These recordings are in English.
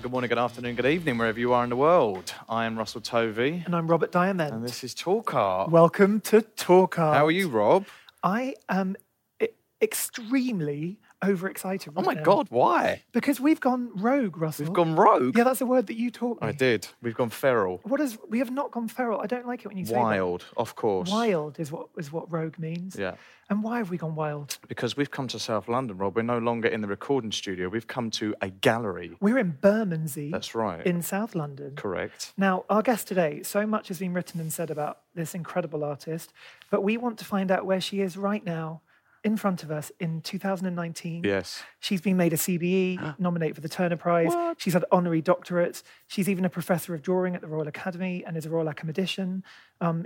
Good morning, good afternoon, good evening, wherever you are in the world. I am Russell Tovey. And I'm Robert Diamond. And this is TalkArt. Welcome to TalkArt. How are you, Rob? I am extremely overexcited. Right, oh my now. God, why? Because we've gone rogue, Russell. We've gone rogue? Yeah, that's a word that you taught me. I did. We've gone feral. We have not gone feral. I don't like it when you say wild, that. Of course. Wild is what rogue means. Yeah. And why have we gone wild? Because we've come to South London, Rob. We're no longer in the recording studio. We've come to a gallery. We're in Bermondsey. That's right. In South London. Correct. Now, our guest today, so much has been written and said about this incredible artist, but we want to find out where she is right now in front of us in 2019. Yes. She's been made a CBE, nominated for the Turner Prize. What? She's had honorary doctorates. She's even a professor of drawing at the Royal Academy and is a Royal Academician.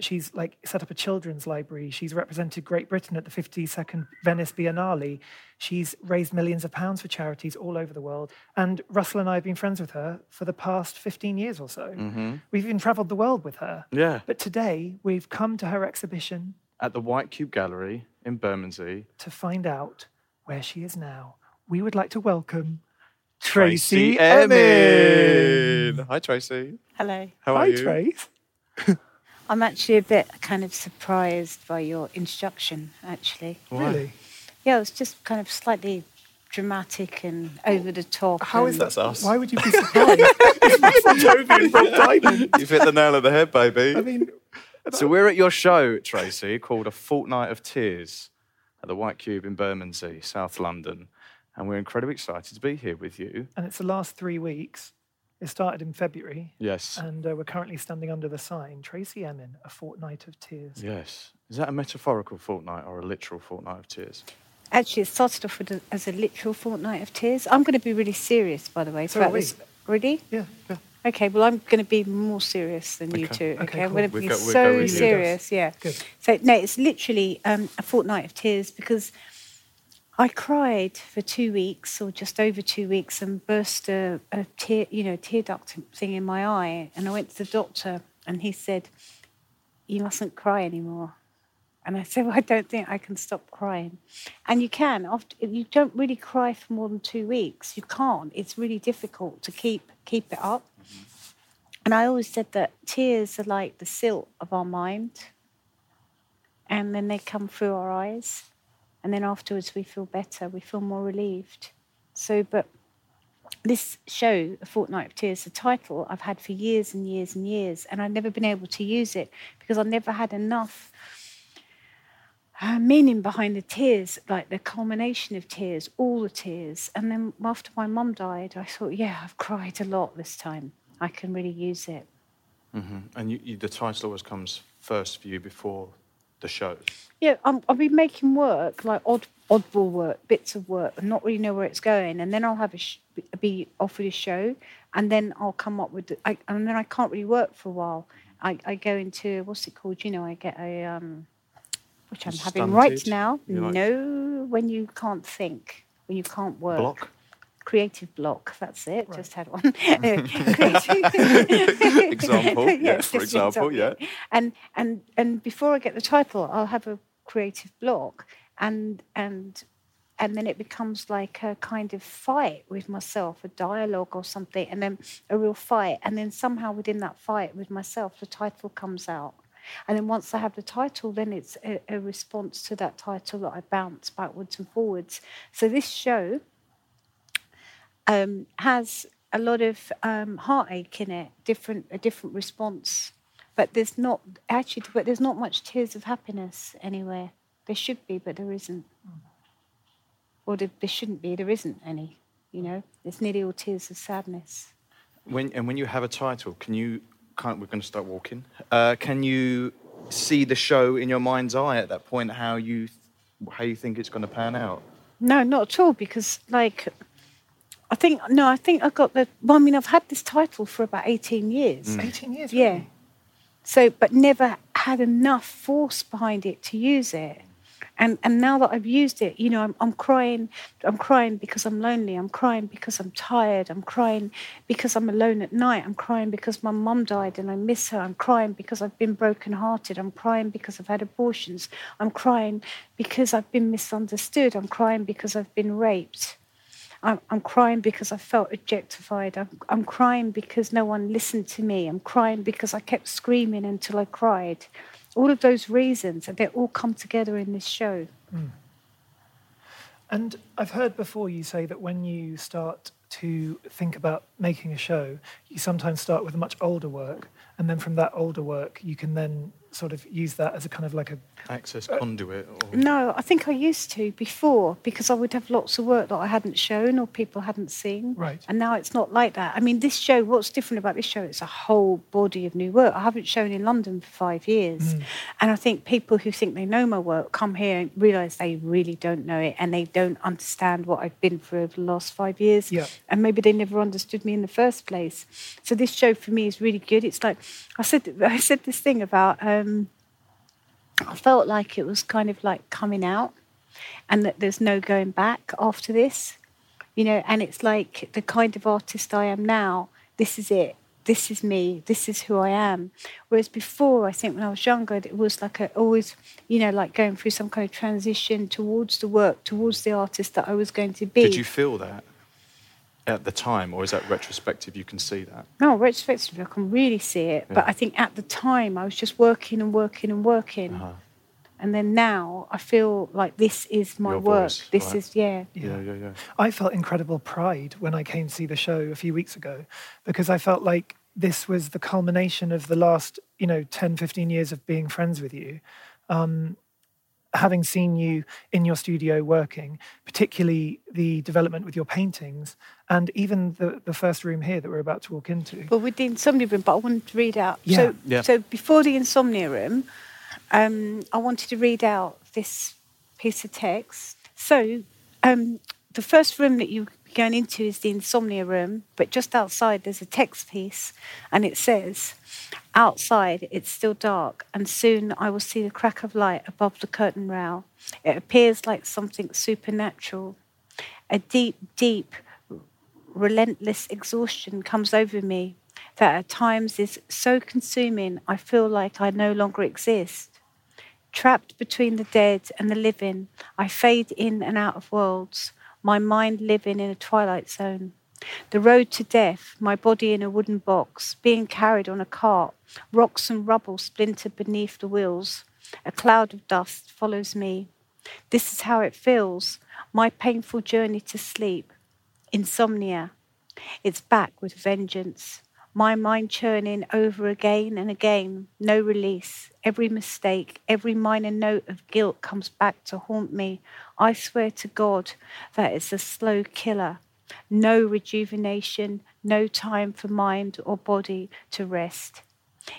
She's set up a children's library. She's represented Great Britain at the 52nd Venice Biennale. She's raised millions of pounds for charities all over the world. And Russell and I have been friends with her for the past 15 years or so. Mm-hmm. We've even travelled the world with her. Yeah. But today we've come to her exhibition at the White Cube Gallery in Bermondsey to find out where she is now. We would like to welcome Tracy Emin. Hi, Tracy. Hello. How are you? Hi, Trace. I'm actually a bit kind of surprised by your introduction, actually. Why? Really? Yeah, it was just kind of slightly dramatic and over the top. How is that us? Why would you be surprised? It's Toby and Rob Diamond. You've hit the nail on the head, baby. I mean, so we're at your show, Tracy, called A Fortnight of Tears at the White Cube in Bermondsey, South London. And we're incredibly excited to be here with you. And it's the last 3 weeks. It started in February. Yes. And we're currently standing under the sign, Tracy Emin, A Fortnight of Tears. Yes. Is that a metaphorical fortnight or a literal fortnight of tears? Actually, it started off as a literal fortnight of tears. I'm going to be really serious, by the way. So that was really? Yeah. Okay, well, I'm going to be more serious than you two. Okay, cool. I'm going to be so serious, yeah. Good. So, no, it's literally a fortnight of tears because I cried for 2 weeks or just over 2 weeks and burst a tear, tear duct thing in my eye. And I went to the doctor and he said, "You mustn't cry anymore." And I said, "Well, I don't think I can stop crying." And you can. You don't really cry for more than 2 weeks. You can't. It's really difficult to keep it up. Mm-hmm. And I always said that tears are like the silt of our mind. And then they come through our eyes. And then afterwards we feel better. We feel more relieved. So, but this show, A Fortnight of Tears, the title I've had for years and years and years. And I've never been able to use it because I've never had enough meaning behind the tears, like the culmination of tears, all the tears. And then after my mum died, I thought, yeah, I've cried a lot this time. I can really use it. Mm-hmm. And the title always comes first for you before the shows. Yeah, I'll be making work, like oddball work, bits of work, and not really know where it's going. And then I'll have be offered a show, and then I'll come up with and then I can't really work for a while. I go into, what's it called? I get a which I'm having right now. When you can't think, when you can't work. Block? Creative block, that's it. Right. Just had one. Example, yes, for example, yeah. And before I get the title, I'll have a creative block. And then it becomes like a kind of fight with myself, a dialogue or something, and then a real fight. And then somehow within that fight with myself, the title comes out. And then once I have the title, then it's a response to that title that I bounce backwards and forwards. So this show has a lot of heartache in it, a different response. But there's not much tears of happiness anywhere. There should be, but there isn't. Or there shouldn't be, there isn't any, you know. It's nearly all tears of sadness. When you have a title, can you... we're going to start walking. Can you see the show in your mind's eye at that point, how you think it's going to pan out? No, not at all, because, I think I got the... Well, I mean, I've had this title for about 18 years. Mm. 18 years? Yeah. Really? So, but never had enough force behind it to use it. And now that I've used it, you know, I'm crying because I'm lonely. I'm crying because I'm tired. I'm crying because I'm alone at night. I'm crying because my mum died and I miss her. I'm crying because I've been brokenhearted. I'm crying because I've had abortions. I'm crying because I've been misunderstood. I'm crying because I've been raped. I'm crying because I felt objectified. I'm crying because no one listened to me. I'm crying because I kept screaming until I cried. All of those reasons, and they all come together in this show. Mm. And I've heard before you say that when you start to think about making a show, you sometimes start with a much older work, and then from that older work, you can then sort of use that as a kind of like a... access conduit? Or... No, I think I used to before, because I would have lots of work that I hadn't shown or people hadn't seen. Right. And now it's not like that. I mean, this show, what's different about this show, it's a whole body of new work. I haven't shown in London for 5 years. Mm. And I think people who think they know my work come here and realise they really don't know it, and they don't understand what I've been through over the last 5 years. Yeah. And maybe they never understood me in the first place. So this show for me is really good. It's like, I said this thing about... I felt like it was kind of like coming out, and that there's no going back after this, you know. And it's like the kind of artist I am now, this is it, this is me, this is who I am. Whereas before, I think when I was younger, it was like always, you know, like going through some kind of transition towards the work, towards the artist that I was going to be. Did you feel that at the time, or is that retrospective, you can see that? No, retrospective, I can really see it. Yeah. But I think at the time, I was just working. Uh-huh. And then now, I feel like this is my work. Voice, this right. is, yeah. Yeah. Yeah. I felt incredible pride when I came to see the show a few weeks ago, because I felt like this was the culmination of the last, you know, 10, 15 years of being friends with you. Having seen you in your studio working, particularly the development with your paintings, and even the first room here that we're about to walk into. Well, with the insomnia room, but I wanted to read out. Yeah. So before the insomnia room, I wanted to read out this piece of text. So the first room that you're going into is the insomnia room, but just outside there's a text piece, and it says... Outside, it's still dark, and soon I will see the crack of light above the curtain rail. It appears like something supernatural. A deep, deep, relentless exhaustion comes over me that at times is so consuming I feel like I no longer exist. Trapped between the dead and the living, I fade in and out of worlds, my mind living in a twilight zone. The road to death, my body in a wooden box, being carried on a cart, rocks and rubble splintered beneath the wheels. A cloud of dust follows me. This is how it feels, my painful journey to sleep. Insomnia. It's back with vengeance. My mind churning over again and again, no release. Every mistake, every minor note of guilt comes back to haunt me. I swear to God that it's a slow killer. No rejuvenation, no time for mind or body to rest.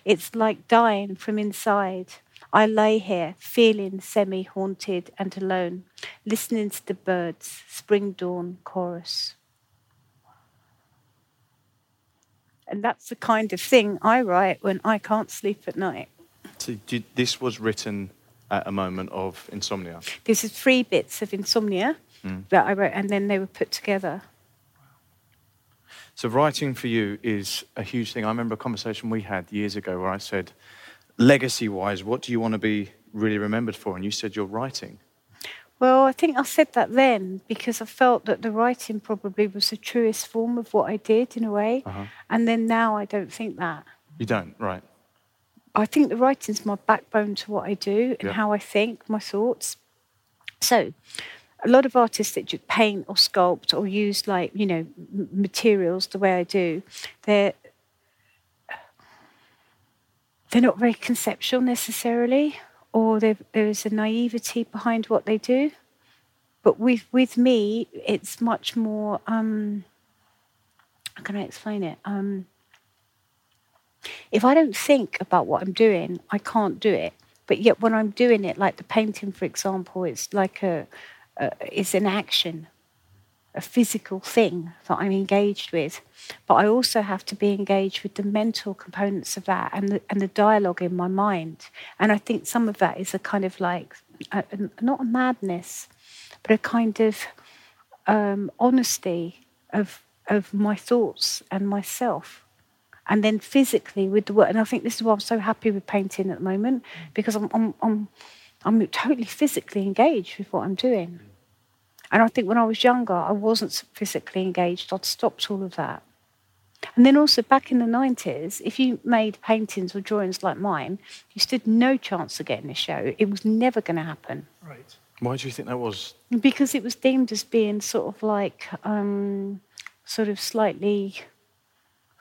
It's like dying from inside. I lay here, feeling semi-haunted and alone, listening to the birds' spring dawn chorus. And that's the kind of thing I write when I can't sleep at night. So this was written at a moment of insomnia? This is 3 bits of insomnia that I wrote, and then they were put together. So writing for you is a huge thing. I remember a conversation we had years ago where I said, legacy-wise, what do you want to be really remembered for? And you said your writing. Well, I think I said that then because I felt that the writing probably was the truest form of what I did in a way. Uh-huh. And then now I don't think that. You don't, right. I think the writing's my backbone to what I do and how I think, my thoughts. So a lot of artists that just paint or sculpt or use, like, you know, materials the way I do, they're not very conceptual necessarily, or there is a naivety behind what they do. But with me, it's much more, how can I explain it? If I don't think about what I'm doing, I can't do it. But yet when I'm doing it, like the painting, for example, it's like it's an action, a physical thing that I'm engaged with. But I also have to be engaged with the mental components of that and the dialogue in my mind. And I think some of that is a kind of like, not a madness, but a kind of honesty of my thoughts and myself. And then physically with the work. And I think this is why I'm so happy with painting at the moment, because I'm totally physically engaged with what I'm doing. And I think when I was younger, I wasn't physically engaged. I'd stopped all of that. And then also back in the 90s, if you made paintings or drawings like mine, you stood no chance of getting a show. It was never going to happen. Right. Why do you think that was? Because it was deemed as being sort of like, sort of slightly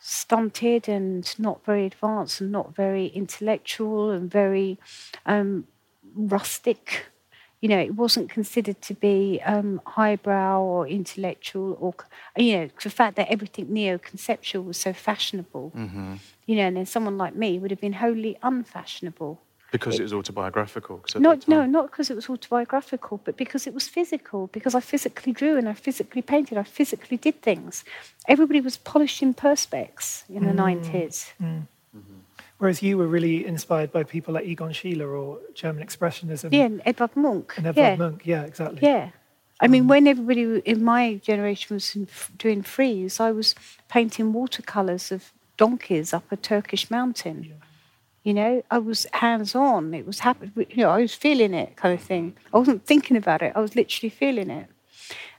stunted and not very advanced and not very intellectual and very rustic. You know, it wasn't considered to be highbrow or intellectual, or, you know, the fact that everything neo-conceptual was so fashionable. Mm-hmm. You know, and then someone like me would have been wholly unfashionable. Because it was autobiographical? No, not because it was autobiographical, but because it was physical, because I physically drew and I physically painted, I physically did things. Everybody was polishing Perspex in the 90s. Mm. Mm-hmm. Whereas you were really inspired by people like Egon Schiele or German Expressionism. Yeah, and Edvard Munch. Exactly. Yeah. I mean, when everybody in my generation was doing frieze, I was painting watercolours of donkeys up a Turkish mountain. Yeah. You know, I was hands-on. It was happening. You know, I was feeling it, kind of thing. I wasn't thinking about it. I was literally feeling it.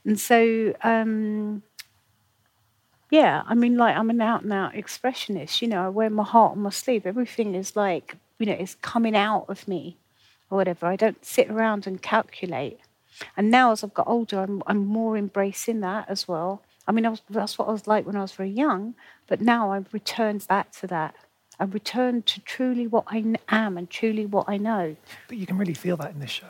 And so, I mean, like, I'm an out-and-out expressionist. You know, I wear my heart on my sleeve. Everything is like, you know, it's coming out of me or whatever. I don't sit around and calculate. And now, as I've got older, I'm more embracing that as well. I mean, that's what I was like when I was very young. But now I've returned back to that. I return to truly what I am and truly what I know. But you can really feel that in this show.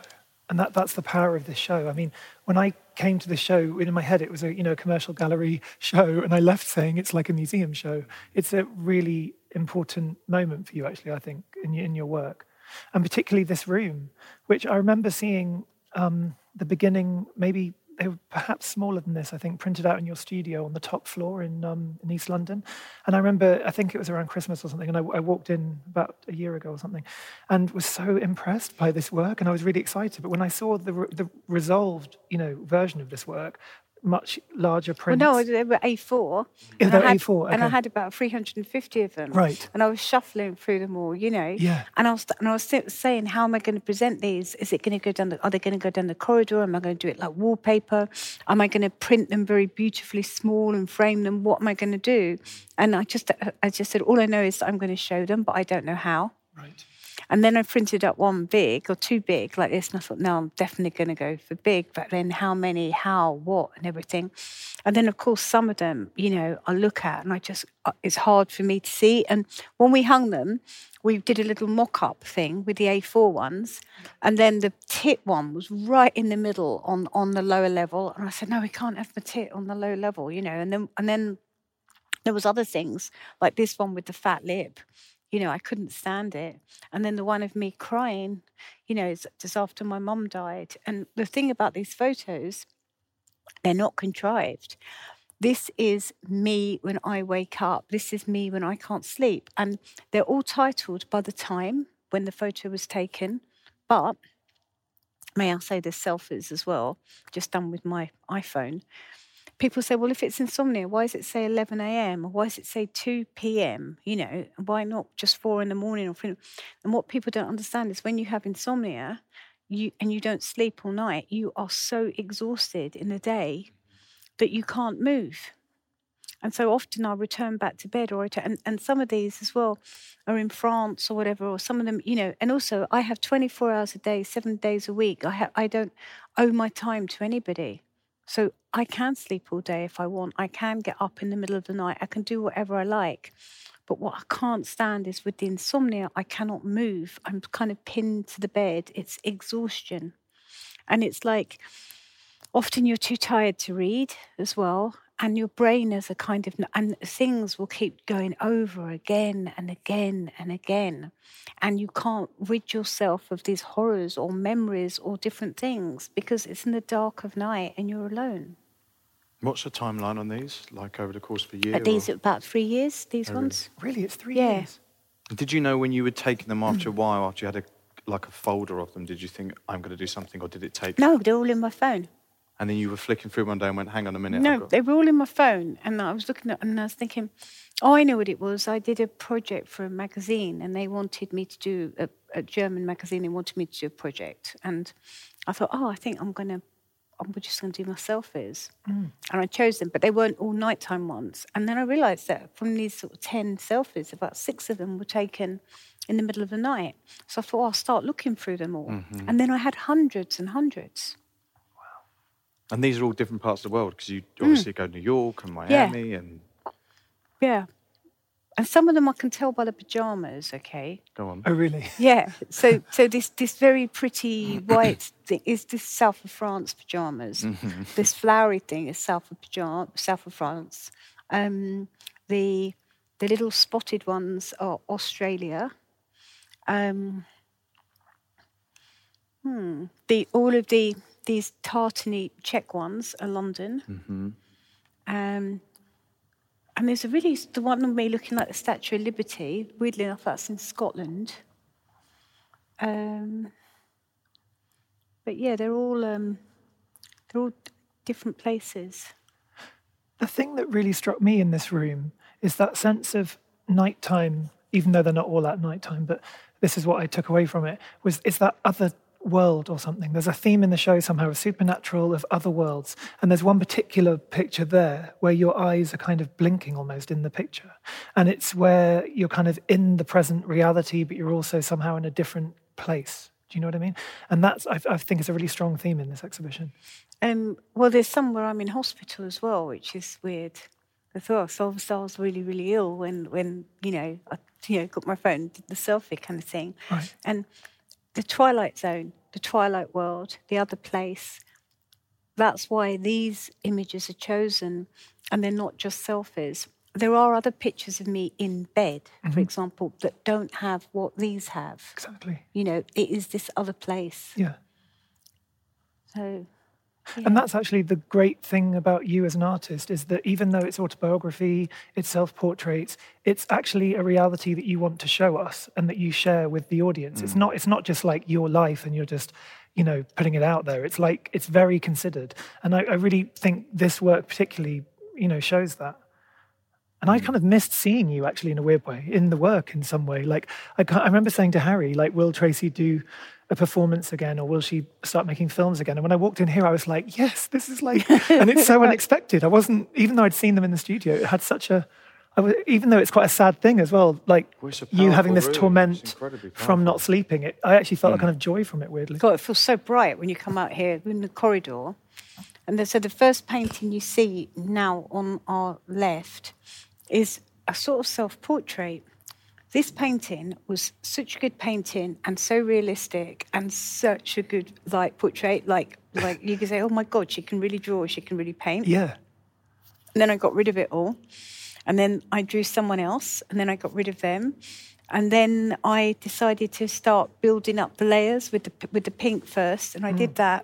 And that's the power of this show. I mean, when I came to the show, in my head it was a, you know, commercial gallery show, and I left saying it's like a museum show. It's a really important moment for you, actually, I think, in your work. And particularly this room, which I remember seeing the beginning, maybe they were perhaps smaller than this, I think, printed out in your studio on the top floor in East London. And I remember, I think it was around Christmas or something, and I walked in about a year ago or something and was so impressed by this work, and I was really excited. But when I saw the resolved, you know, version of this work, much larger prints. Well, no, they were A4. Yeah, they were A4, okay. And I had about 350 of them. Right. And I was shuffling through them all, you know. Yeah. And I was saying, how am I going to present these? Is it going to go down? Are they going to go down the corridor? Am I going to do it like wallpaper? Am I going to print them very beautifully small and frame them? What am I going to do? And I just said, all I know is that I'm going to show them, but I don't know how. Right. And then I printed up one big or two big like this. And I thought, no, I'm definitely going to go for big. But then how many, how, what, and everything. And then, of course, some of them, you know, I look at and I just, it's hard for me to see. And when we hung them, we did a little mock-up thing with the A4 ones. And then the tit one was right in the middle on the lower level. And I said, no, we can't have the tit on the low level, you know. And then there was other things like this one with the fat lip. You know, I couldn't stand it. And then the one of me crying, you know, it's just after my mum died. And the thing about these photos, they're not contrived. This is me when I wake up. This is me when I can't sleep. And they're all titled by the time when the photo was taken. But, may I say, there's selfies as well, just done with my iPhone. People say, well, if it's insomnia, why does it say 11 a.m.? Or why does it say 2 p.m.? You know, why not just 4 in the morning? Or 3? And what people don't understand is when you have insomnia and you don't sleep all night, you are so exhausted in the day that you can't move. And so often I'll return back to bed, and some of these as well are in France or whatever, or some of them, you know. And also I have 24 hours a day, 7 days a week. I don't owe my time to anybody. So I can sleep all day if I want. I can get up in the middle of the night. I can do whatever I like. But what I can't stand is with the insomnia, I cannot move. I'm kind of pinned to the bed. It's exhaustion. And it's like often you're too tired to read as well. And your brain is a kind of, and things will keep going over again and again and again. And you can't rid yourself of these horrors or memories or different things because it's in the dark of night and you're alone. What's the timeline on these? Like over the course of a year? These are about 3 years, these ones. Really? It's 3 years? Did you know when you were taking them after a while, after you had a folder of them, did you think, I'm going to do something, or did it take... No, they're all in my phone. And then you were flicking through one day and went, hang on a minute. No, they were all in my phone. And I was looking at them and I was thinking, oh, I know what it was. I did a project for a magazine and they wanted me to do, a German magazine, they wanted me to do a project. And I thought, oh, I think I'm just going to do my selfies. And I chose them, but they weren't all nighttime ones. And then I realised that from these sort of 10 selfies, about 6 of them were taken in the middle of the night. So I thought, I'll start looking through them all. Mm-hmm. And then I had hundreds and hundreds. Wow. And these are all different parts of the world, because you obviously go to New York and Miami. Yeah. And... yeah. And some of them I can tell by the pyjamas, okay? Go on. Oh, really? Yeah. So this very pretty white thing is this South of France pyjamas. Mm-hmm. This flowery thing is South of France. The little spotted ones are Australia. These tartany Czech ones are London. Mm-hmm. And there's the one of me looking like the Statue of Liberty. Weirdly enough, that's in Scotland. But yeah, they're all different places. The thing that really struck me in this room is that sense of nighttime, even though they're not all at nighttime, but this is what I took away from it, is that other world or something. There's a theme in the show somehow of supernatural, of other worlds, and there's one particular picture there where your eyes are kind of blinking almost in the picture, and it's where you're kind of in the present reality but you're also somehow in a different place. Do you know what I mean? And that's, I think, it's a really strong theme in this exhibition. Well, there's some where I'm in hospital as well, which is weird as well. So obviously I was really, really ill when I got my phone, did the selfie kind of thing, right. And the Twilight Zone, the Twilight World, the other place. That's why these images are chosen, and they're not just selfies. There are other pictures of me in bed, for example, that don't have what these have. Exactly. It is this other place. Yeah. So... yeah. And that's actually the great thing about you as an artist, is that even though it's autobiography, it's self-portraits, it's actually a reality that you want to show us and that you share with the audience. Mm. It's not just like your life and you're just, putting it out there. It's like, it's very considered. And I really think this work particularly, shows that. And I kind of missed seeing you, actually, in a weird way, in the work in some way. Like, I remember saying to Harry, like, will Tracy do a performance again, or will she start making films again? And when I walked in here, I was like, yes, this is like... And it's so unexpected. I wasn't... Even though I'd seen them in the studio, it had such a... even though it's quite a sad thing as well, like, you having this torment from not sleeping, I actually felt a kind of joy from it, weirdly. God, it feels so bright when you come out here in the corridor. And so the first painting you see now on our left... is a sort of self-portrait. This painting was such a good painting and so realistic and such a good, portrait. Like you could say, oh, my God, she can really draw, she can really paint. Yeah. And then I got rid of it all. And then I drew someone else, and then I got rid of them. And then I decided to start building up the layers with the pink first, and I did that.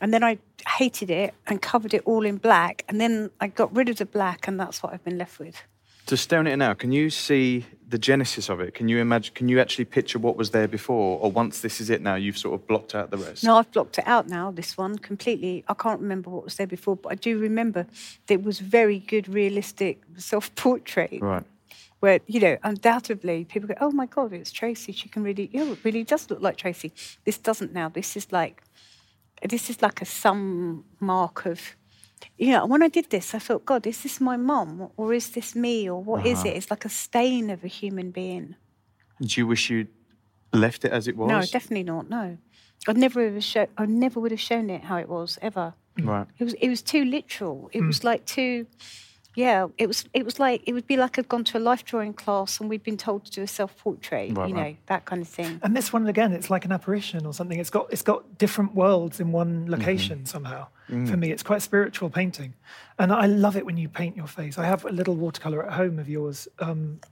And then I hated it and covered it all in black, and then I got rid of the black, and that's what I've been left with. Just staring at it now, can you see the genesis of it? Can you imagine? Can you actually picture what was there before? Or once this is it now, you've sort of blocked out the rest? No, I've blocked it out now, this one, completely. I can't remember what was there before, but I do remember that it was very good, realistic self-portrait. Right. Where, undoubtedly people go, oh, my God, it's Tracy. She can really... it really does look like Tracy. This doesn't now. This is like a some mark of... Yeah, when I did this, I thought, God, is this my mum or is this me or what is it? It's like a stain of a human being. Do you wish you'd left it as it was? No, definitely not, no. I never would have shown it how it was, ever. Right. It was too literal. It was like too... Yeah, it was like... It would be like I'd gone to a life-drawing class and we'd been told to do a self-portrait, right, that kind of thing. And this one, again, it's like an apparition or something. It's got different worlds in one location somehow. For me, it's quite a spiritual painting. And I love it when you paint your face. I have a little watercolour at home of yours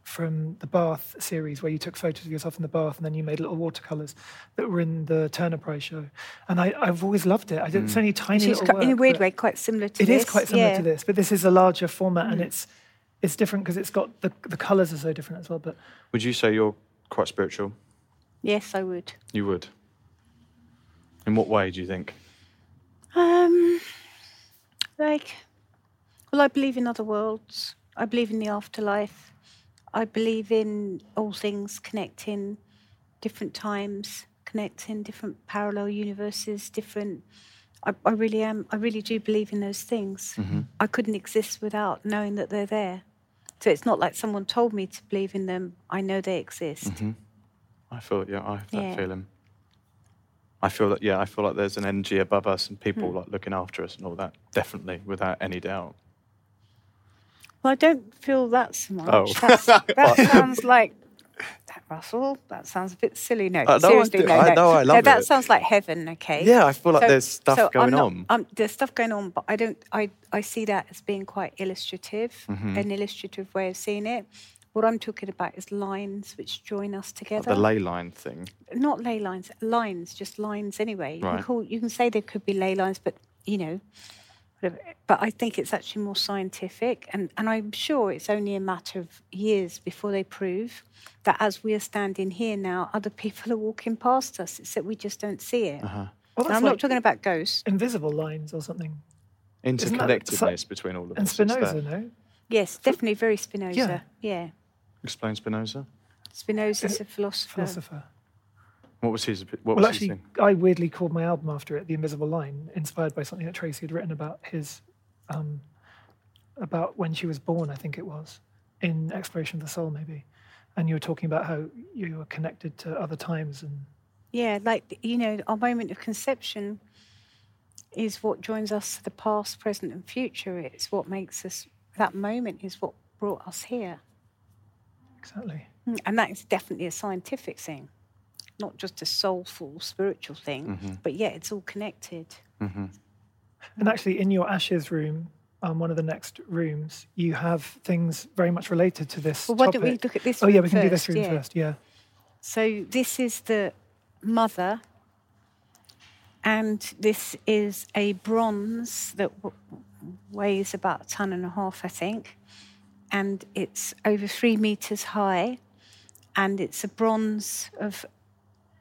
from the Bath series where you took photos of yourself in the bath and then you made little watercolours that were in the Turner Prize show. And I've always loved it. It's only tiny little work. In a weird way, quite similar to this. It is quite similar to this, but this is a larger format and it's different because it's got... The colours are so different as well. But would you say you're quite spiritual? Yes, I would. You would? In what way, do you think? I believe in other worlds. I believe in the afterlife. I believe in all things connecting, different times, connecting different parallel universes, different... I really do believe in those things. Mm-hmm. I couldn't exist without knowing that they're there. So it's not like someone told me to believe in them. I know they exist. Mm-hmm. I have that feeling. I feel like there's an energy above us and people like looking after us and all that, definitely, without any doubt. Well, I don't feel that so much. Oh. That sounds like... Russell, that sounds a bit silly. No, seriously, I love it. That sounds like heaven, okay? Yeah, I feel like there's stuff going on. There's stuff going on, but I see that as being quite illustrative, an illustrative way of seeing it. What I'm talking about is lines which join us together. Like the ley line thing. Not ley lines, just lines anyway. Right. You can say there could be ley lines, but, whatever. But I think it's actually more scientific. And I'm sure it's only a matter of years before they prove that as we are standing here now, other people are walking past us. It's that we just don't see it. Uh-huh. Well, I'm not talking about ghosts. Invisible lines or something. Interconnectedness between all of us. And Spinoza, no? Yes, definitely very Spinoza. Yeah. Explain Spinoza. Spinoza's a philosopher. What was his thing? I weirdly called my album after it, The Invisible Line, inspired by something that Tracy had written about about when she was born, I think it was, in Exploration of the Soul, maybe. And you were talking about how you were connected to other times. Yeah, like, our moment of conception is what joins us to the past, present and future. It's what makes us, that moment is what brought us here. Exactly. And that is definitely a scientific thing, not just a soulful, spiritual thing, but yet it's all connected. Mm-hmm. And actually, in your Ashes room, one of the next rooms, you have things very much related to this topic. Well, why don't we look at this room? Oh, yeah, we can do this room first, yeah. So this is the mother, and this is a bronze that weighs about 1.5 tons, I think, and it's over 3 meters high, and it's a bronze of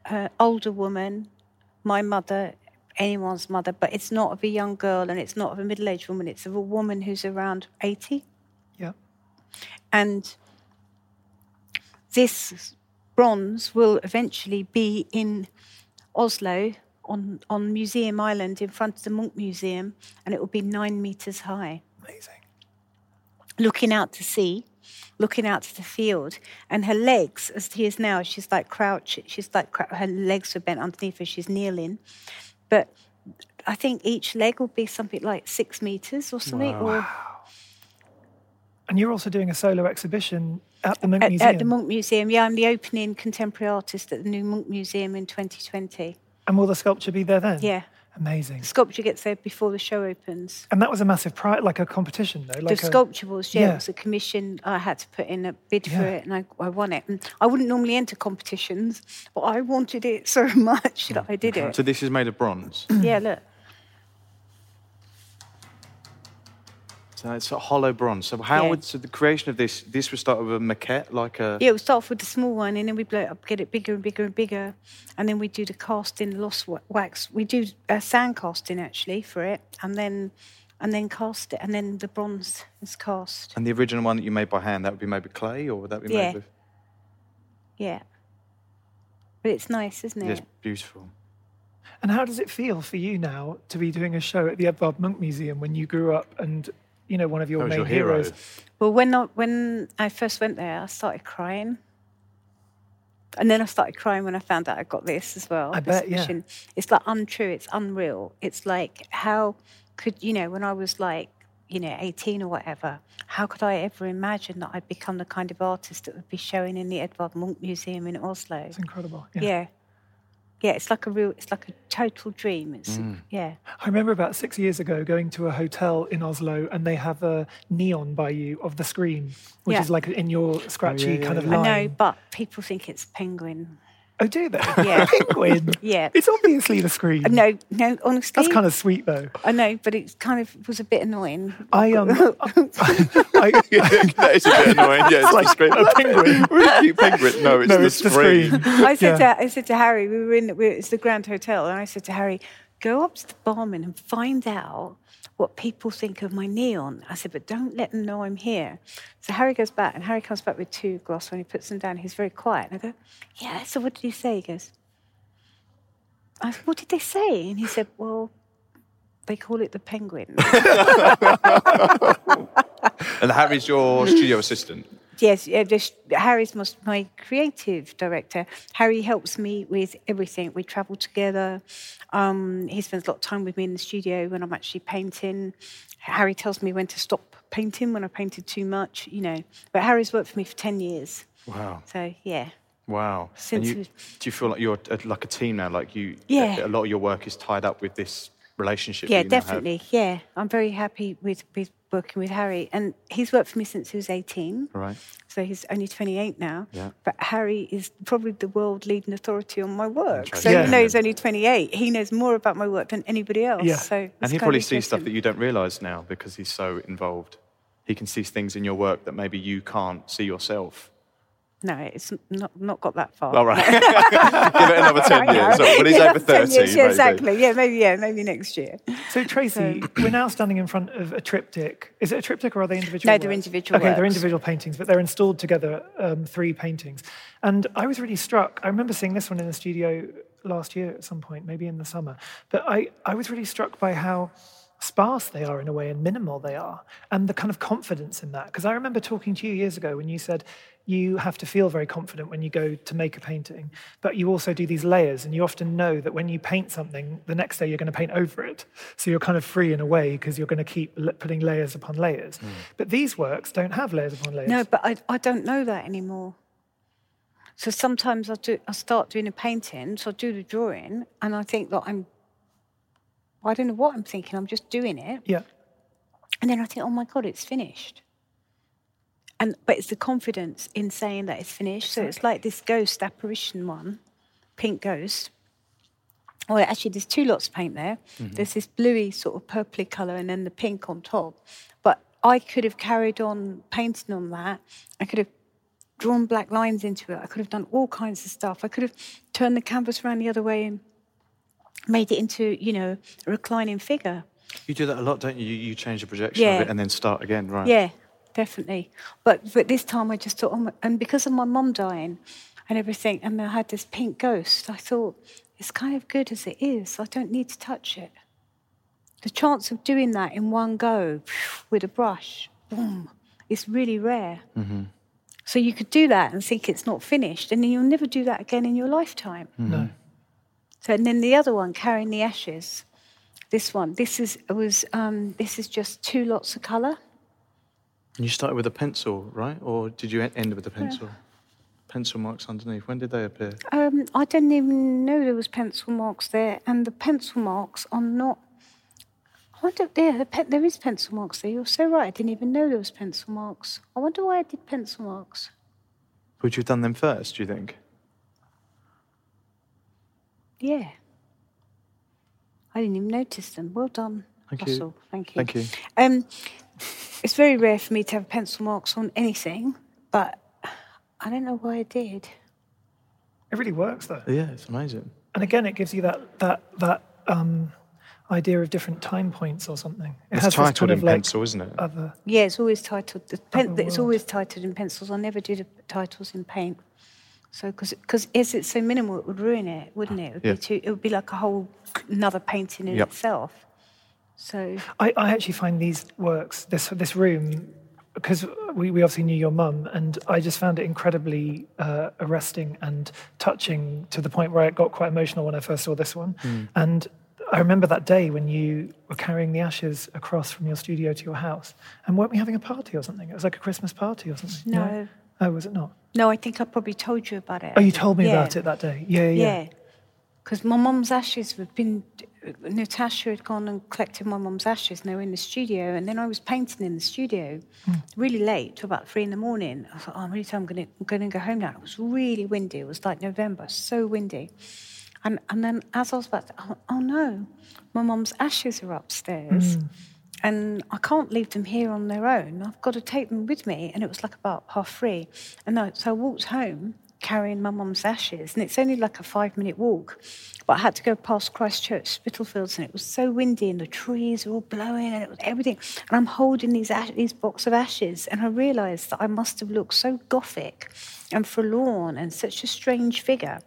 an older woman, my mother, anyone's mother, but it's not of a young girl and it's not of a middle-aged woman, it's of a woman who's around 80. Yeah. And this bronze will eventually be in Oslo on Museum Island in front of the Munch Museum, and it will be 9 meters high. Amazing. Looking out to sea, looking out to the field, and her legs, as she is now, she's like crouched, her legs are bent underneath her, she's kneeling. But I think each leg will be something like 6 meters or something. Wow. And you're also doing a solo exhibition at the Munch Museum? At the Munch Museum, yeah. I'm the opening contemporary artist at the new Munch Museum in 2020. And will the sculpture be there then? Yeah. Amazing. The sculpture gets there before the show opens. And that was a massive prize, like a competition, though? Like the sculpture was, yeah. It was a commission. I had to put in a bid for it, and I won it. And I wouldn't normally enter competitions, but I wanted it so much that I did it. So this is made of bronze? Yeah, look. So it's a hollow bronze. So how would the creation of this would start with a maquette, like a... Yeah, it would start off with the small one, and then we blow it up, get it bigger and bigger and bigger, and then we do the casting, lost wax. We do sand casting, actually, for it, and then cast it, and then the bronze is cast. And the original one that you made by hand, that would be made with clay, or would that be made with... Yeah. But it's nice, isn't it? It's beautiful. And how does it feel for you now to be doing a show at the Edvard Munch Museum when you grew up and, you know, one of your main heroes? Well, when I first went there, I started crying. And then I started crying when I found out I got this as well. I bet, yeah. It's like untrue, it's unreal. It's like, how could, you know, when I was like, you know, 18 or whatever, how could I ever imagine that I'd become the kind of artist that would be showing in the Edvard Munch Museum in Oslo? It's incredible. Yeah. Yeah, it's like a total dream. I remember about 6 years ago going to a hotel in Oslo and they have a neon by you of the screen, which is like in your scratchy kind of line. I know, but people think it's penguin. Oh, do they? Yeah. Penguin? Yeah. It's obviously the screen. No, honestly. That's kind of sweet, though. I know, but it kind of was a bit annoying. That is a bit annoying, yeah. It's like the screen. A penguin. Really cute penguin. No, it's the screen. I said to Harry, it's the Grand Hotel, and I said to Harry, go up to the barman and find out what people think of my neon. I said, but don't let them know I'm here. So Harry goes back, and Harry comes back with two glasses. When he puts them down, he's very quiet. And I go, yeah, so what did he say? He goes, I said, what did they say? And he said, well, they call it the penguin. And Harry's your studio assistant? Yes, Harry's my creative director. Harry helps me with everything. We travel together. He spends a lot of time with me in the studio when I'm actually painting. Harry tells me when to stop painting, when I painted too much, you know. But Harry's worked for me for 10 years. Wow. So, yeah. Wow. Do you feel like you're like a team now? Like a lot of your work is tied up with this relationship? Yeah, definitely. Yeah. I'm very happy with working with Harry, and he's worked for me since he was 18. Right. So he's only 28 now. Yeah. But Harry is probably the world leading authority on my work. So even though he's only 28, he knows more about my work than anybody else. Yeah. So and he probably sees stuff that you don't realise now because he's so involved. He can see things in your work that maybe you can't see yourself. No, it's not got that far. All right. Give it another 10 years. When he's over 30. Years, yeah, exactly. Maybe next year. So, Tracy, we're now standing in front of a triptych. Is it a triptych or are they individual? No, they're individual works. Okay, they're individual paintings, but they're installed together, three paintings. And I was really struck. I remember seeing this one in the studio last year at some point, maybe in the summer. But I was really struck by how sparse they are in a way and minimal they are, and the kind of confidence in that. Because I remember talking to you years ago when you said you have to feel very confident when you go to make a painting, but you also do these layers, and you often know that when you paint something, the next day you're going to paint over it. So you're kind of free in a way because you're going to keep putting layers upon layers. Mm. But these works don't have layers upon layers. No, but I don't know that anymore. So sometimes I start doing a painting, so I do the drawing, and I think that I don't know what I'm thinking, I'm just doing it. Yeah. And then I think, oh my God, it's finished. But it's the confidence in saying that it's finished. Exactly. So it's like this ghost apparition one, pink ghost. Well, actually, there's two lots of paint there. Mm-hmm. There's this bluey sort of purpley colour and then the pink on top. But I could have carried on painting on that. I could have drawn black lines into it. I could have done all kinds of stuff. I could have turned the canvas around the other way and made it into, you know, a reclining figure. You do that a lot, don't you? You change the projection of it and then start again, right? Yeah, definitely. But this time I just thought, and because of my mum dying and everything, and I had this pink ghost, I thought, it's kind of good as it is. I don't need to touch it. The chance of doing that in one go with a brush, boom, is really rare. Mm-hmm. So you could do that and think it's not finished, and then you'll never do that again in your lifetime. Mm-hmm. No. So, and then the other one, Carrying the Ashes. This one, this is just two lots of colour. And you started with a pencil, right? Or did you end with a pencil? Yeah. Pencil marks underneath. When did they appear? I didn't even know there was pencil marks there. And the pencil marks are not. I wonder. Yeah, there is pencil marks there. You're so right. I didn't even know there was pencil marks. I wonder why I did pencil marks. Would you have done them first? Do you think? Yeah. I didn't even notice them. Well done, Russell. Thank you. Thank you. It's very rare for me to have pencil marks on anything, but I don't know why I did. It really works, though. Yeah, it's amazing. And again, it gives you that idea of different time points or something. It's titled kind of in pencil, isn't it? Yeah, it's always titled in pencils. I never do the titles in paint. So, because it's so minimal, it would ruin it, wouldn't it? It would be like a whole another painting in itself. So I actually find these works, this room, because we obviously knew your mum, and I just found it incredibly arresting and touching, to the point where I got quite emotional when I first saw this one. Mm. And I remember that day when you were carrying the ashes across from your studio to your house, and weren't we having a party or something? It was like a Christmas party or something. No. Oh, was it not? No, I think I probably told you about it. Oh, you told me about it that day. Yeah. Because my mum's ashes had been... Natasha had gone and collected my mum's ashes, and they were in the studio, and then I was painting in the studio really late, till about 3 a.m. I was like, oh, I'm really tired, I'm going to go home now. It was really windy. It was like November, so windy. And then as I was about to... Oh, no, my mum's ashes are upstairs. Mm. And I can't leave them here on their own. I've got to take them with me. And it was like about 3:30. So I walked home carrying my mum's ashes. And it's only like a 5-minute walk. But I had to go past Christchurch Spitalfields, and it was so windy, and the trees were all blowing, and it was everything. And I'm holding these box of ashes. And I realised that I must have looked so gothic and forlorn and such a strange figure.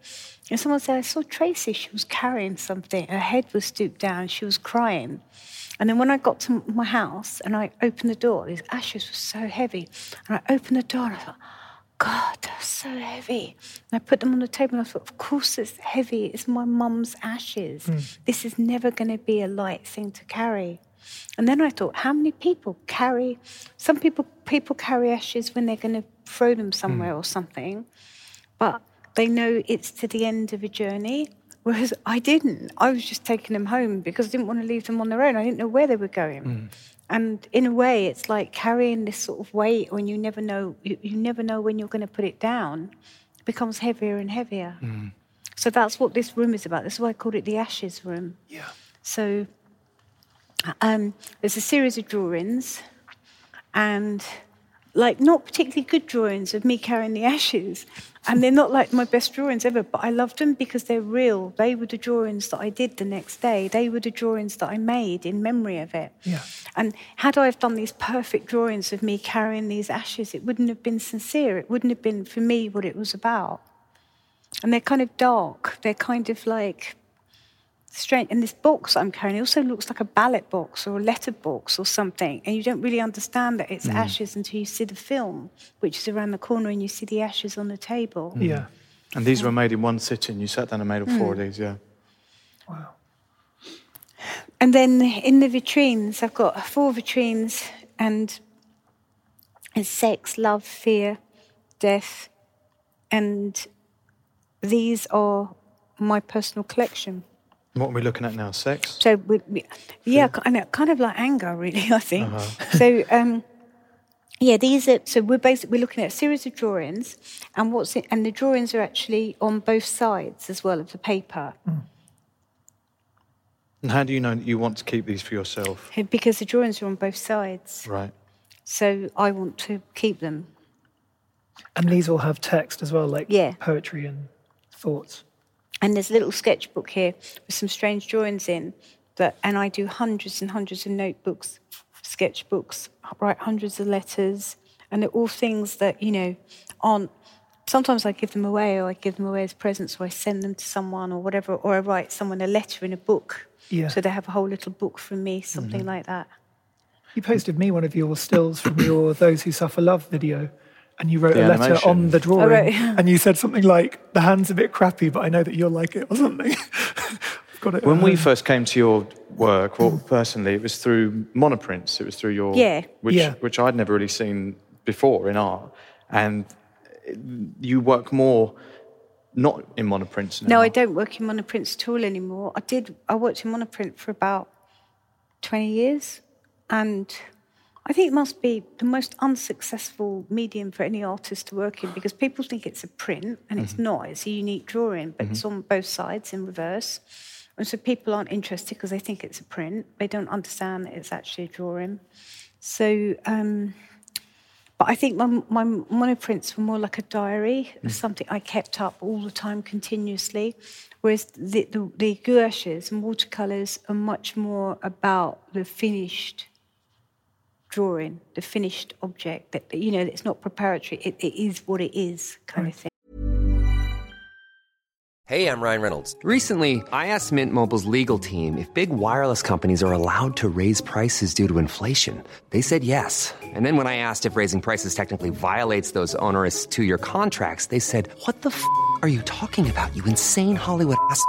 And someone said, I saw Tracy. She was carrying something. Her head was stooped down. She was crying. And then when I got to my house and I opened the door, these ashes were so heavy. And I opened the door and I thought, God, they're so heavy. And I put them on the table and I thought, of course it's heavy. It's my mum's ashes. Mm. This is never going to be a light thing to carry. And then I thought, how many people carry... Some people carry ashes when they're going to throw them somewhere or something. But they know it's to the end of a journey. Whereas I didn't. I was just taking them home because I didn't want to leave them on their own. I didn't know where they were going. Mm. And in a way, it's like carrying this sort of weight when you never know when you're going to put it down. It becomes heavier and heavier. Mm. So that's what this room is about. That's why I called it the Ashes Room. Yeah. So there's a series of drawings, and like not particularly good drawings of me carrying the ashes. And they're not like my best drawings ever, but I loved them because they're real. They were the drawings that I did the next day. They were the drawings that I made in memory of it. Yeah. And had I have done these perfect drawings of me carrying these ashes, it wouldn't have been sincere. It wouldn't have been, for me, what it was about. And they're kind of dark. They're kind of like strange. And this box I'm carrying also looks like a ballot box or a letter box or something. And you don't really understand that it's ashes until you see the film, which is around the corner, and you see the ashes on the table. Mm. Yeah. And these were made in one sitting. You sat down and made all four of these, yeah. Wow. And then in the vitrines, I've got 4 vitrines, and it's sex, love, fear, death. And these are my personal collection. What are we looking at now? Sex? So, kind of like anger, really, I think. Uh-huh. So, we're looking at a series of drawings, and the drawings are actually on both sides as well of the paper. Mm. And how do you know that you want to keep these for yourself? Because the drawings are on both sides. Right. So I want to keep them. And these all have text as well, like poetry and thoughts. And there's a little sketchbook here with some strange drawings in, and I do hundreds and hundreds of notebooks, sketchbooks, I write hundreds of letters, and they're all things that, you know, aren't... Sometimes I give them away, or I give them away as presents, or I send them to someone or whatever, or I write someone a letter in a book. Yeah. So they have a whole little book from me, something like that. You posted me one of your stills from your Those Who Suffer Love video. And you wrote a letter on the drawing, and you said something like, the hand's a bit crappy, but I know that you'll like it, or something. Got it. When we first came to your work, well, personally, it was through monoprints. It was through your... Yeah. Which I'd never really seen before in art. And you work more not in monoprints now. No, I don't work in monoprints at all anymore. I worked in monoprint for about 20 years, and... I think it must be the most unsuccessful medium for any artist to work in, because people think it's a print, and it's not. It's a unique drawing, but it's on both sides in reverse. And so people aren't interested because they think it's a print. They don't understand that it's actually a drawing. So, but I think my monoprints were more like a diary, something I kept up all the time continuously, whereas the gouaches and watercolours are much more about the finished drawing, the finished object, that, you know, it's not preparatory, it is what it is kind of thing. Hey, I'm Ryan Reynolds. Recently, I asked Mint Mobile's legal team if big wireless companies are allowed to raise prices due to inflation. They said yes. And then when I asked if raising prices technically violates those onerous two-year contracts, they said, what the f*** are you talking about, you insane Hollywood ass f-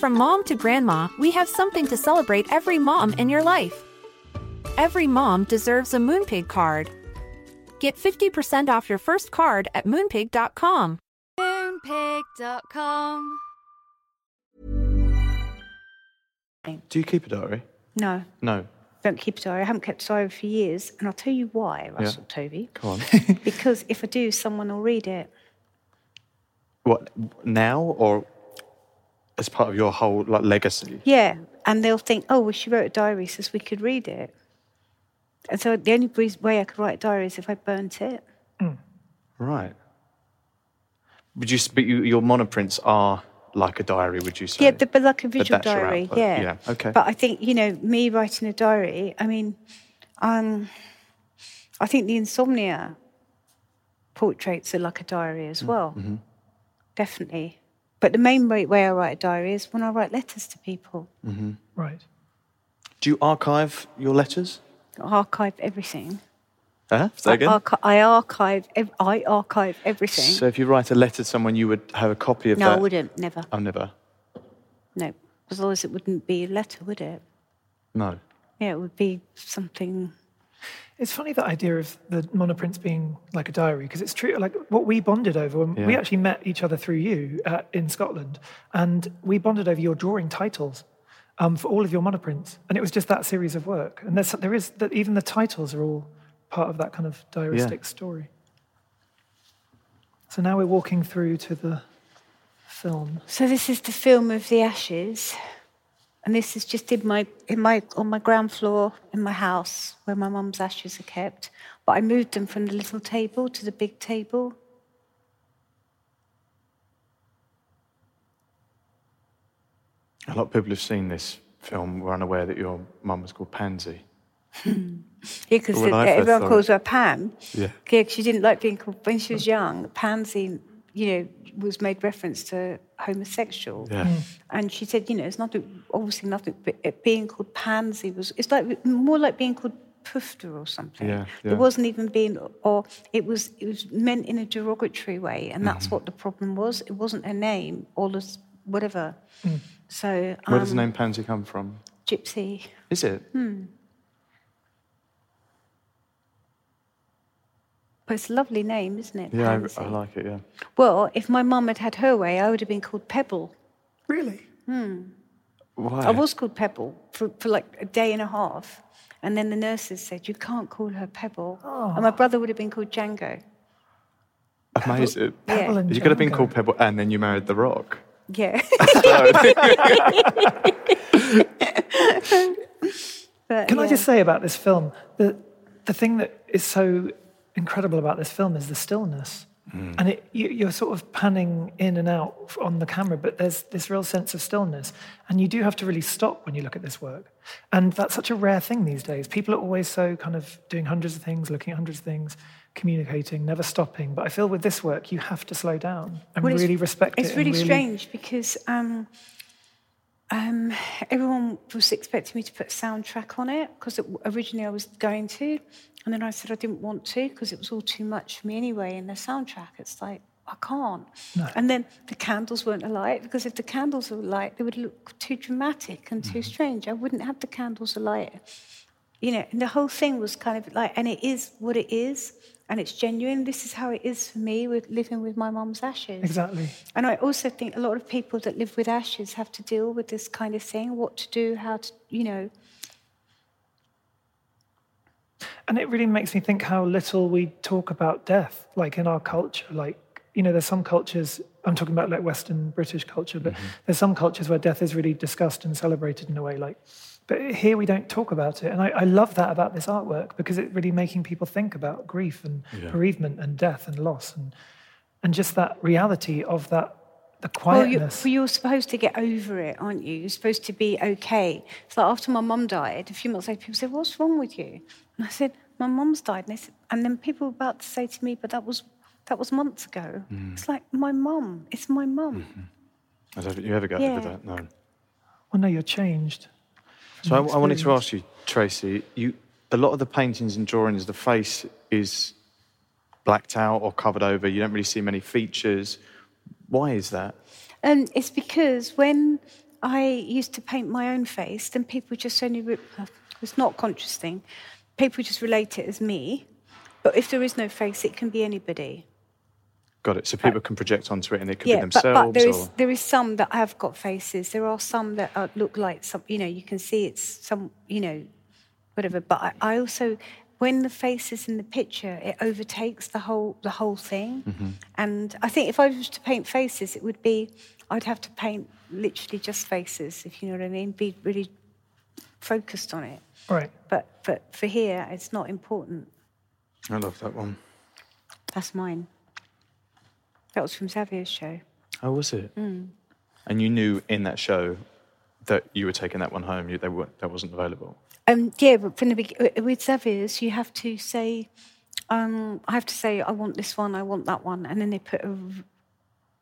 From mom to grandma, we have something to celebrate every mom in your life. Every mom deserves a Moonpig card. Get 50% off your first card at Moonpig.com. Moonpig.com. Do you keep a diary? No. No? Don't keep a diary. I haven't kept a diary for years. And I'll tell you why, Russell Tovey. Go on. Because if I do, someone will read it. What, now or... as part of your whole legacy. Yeah, and they'll think, oh, well, she wrote a diary so we could read it. And so the only way I could write a diary is if I burnt it. Mm. Right. Your monoprints are like a diary, would you say? Yeah, but like a visual diary, yeah. Yeah, okay. But I think, you know, me writing a diary, I mean, I think the insomnia portraits are like a diary as well. Mm-hmm. Definitely. But the main way I write a diary is when I write letters to people. Mm-hmm. Right. Do you archive your letters? I archive everything. I archive everything. So if you write a letter to someone, you would have a copy of that? No, I wouldn't, never. Oh, never? No, as long as it wouldn't be a letter, would it? No. Yeah, it would be something... It's funny, that idea of the monoprints being like a diary, because it's true, like what we bonded over when we actually met each other through you in Scotland, and we bonded over your drawing titles for all of your monoprints, and it was just that series of work. And there is that, even the titles are all part of that kind of diaristic story. So now we're walking through to the film. So this is the film of the ashes. And this is just on my ground floor in my house where my mum's ashes are kept. But I moved them from the little table to the big table. A lot of people who've seen this film were unaware that your mum was called Pansy. Yeah, because everyone calls her Pam. Yeah, because she didn't like being called... When she was young, Pansy, you know, was made reference to homosexual. Yeah. Mm. And she said, you know, it's nothing, obviously nothing, but being called Pansy was, it's like more like being called Poofter or something. Yeah, yeah. It wasn't even being, or it was meant in a derogatory way, and that's what the problem was. It wasn't her name, or this, whatever. Mm. So... where does the name Pansy come from? Gypsy. Is it? Hmm. But it's a lovely name, isn't it? Yeah, I like it, yeah. Well, if my mum had had her way, I would have been called Pebble. Really? Hmm. Why? I was called Pebble for like a day and a half. And then the nurses said, you can't call her Pebble. Oh. And my brother would have been called Django. Amazing. Pebble and Django. You could have been called Pebble and then you married The Rock. Yeah. But, can I just say about this film, the thing that is so... incredible about this film is the stillness, and you're sort of panning in and out on the camera, but there's this real sense of stillness, and you do have to really stop when you look at this work, and that's such a rare thing these days. People are always so kind of doing hundreds of things, looking at hundreds of things, communicating, never stopping, but I feel with this work you have to slow down and really respect it. It's really strange because everyone was expecting me to put a soundtrack on it, because originally I was going to, and then I said I didn't want to because it was all too much for me anyway. And the soundtrack, it's like, I can't. No. And then the candles weren't alight, because if the candles were alight, they would look too dramatic and too strange. I wouldn't have the candles alight. You know, and the whole thing was kind of like, and it is what it is, and it's genuine. This is how it is for me with living with my mum's ashes. Exactly. And I also think a lot of people that live with ashes have to deal with this kind of thing, what to do, how to, you know. And it really makes me think how little we talk about death, like in our culture. Like, you know, there's some cultures... I'm talking about like Western British culture, but there's some cultures where death is really discussed and celebrated in a way, like, but here we don't talk about it. And I love that about this artwork, because it's really making people think about grief and bereavement and death and loss and just that reality of that, the quietness. Well, you're supposed to get over it, aren't you? You're supposed to be okay. It's like after my mum died, a few months later, people said, "What's wrong with you?" And I said, "My mum's died." And, and then people were about to say to me, "But that was months ago." Mm. It's like, my mum. It's my mum. Mm-hmm. I don't think you ever got over that, no. Well, no, you're changed. So I wanted to ask you, Tracy, a lot of the paintings and drawings, the face is blacked out or covered over. You don't really see many features. Why is that? It's because when I used to paint my own face, then people just only... It's not a conscious thing. People just relate it as me. But if there is no face, it can be anybody. Got it. So people can project onto it and it could be themselves? Yeah, but there is some that have got faces. There are some that look like some... You know, you can see it's some... You know, whatever. But I also... When the face is in the picture, it overtakes the whole thing. Mm-hmm. And I think if I was to paint faces, it would be... I'd have to paint literally just faces, if you know what I mean, be really focused on it. Right. But for here, it's not important. I love that one. That's mine. That was from Xavier's show. Oh, was it? Mm. And you knew in that show that you were taking that one home. That wasn't available. Yeah, but from the beginning, with Xavier's, you have to say, I have to say, I want this one, I want that one. And then they put a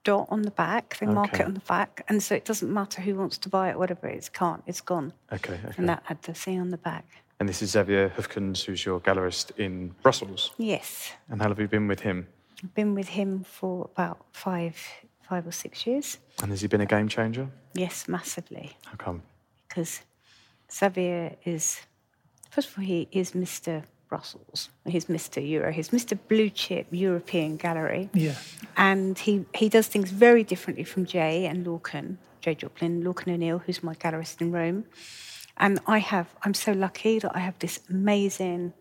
dot on the back, they mark it on the back. And so it doesn't matter who wants to buy it, whatever it is, it's gone. Okay. And that had the thing on the back. And this is Xavier Hufkins, who's your gallerist in Brussels. Yes. And how long have you been with him? I've been with him for about five or 6 years. And has he been a game changer? Yes, massively. How come? Because Xavier is, first of all, he is Mr. Brussels. He's Mr. Euro. He's Mr. Blue Chip European Gallery. Yeah. And he does things very differently from Jay and Lorcan, Jay Joplin, Lorcan O'Neill, who's my gallerist in Rome. And I'm so lucky that I have this amazing,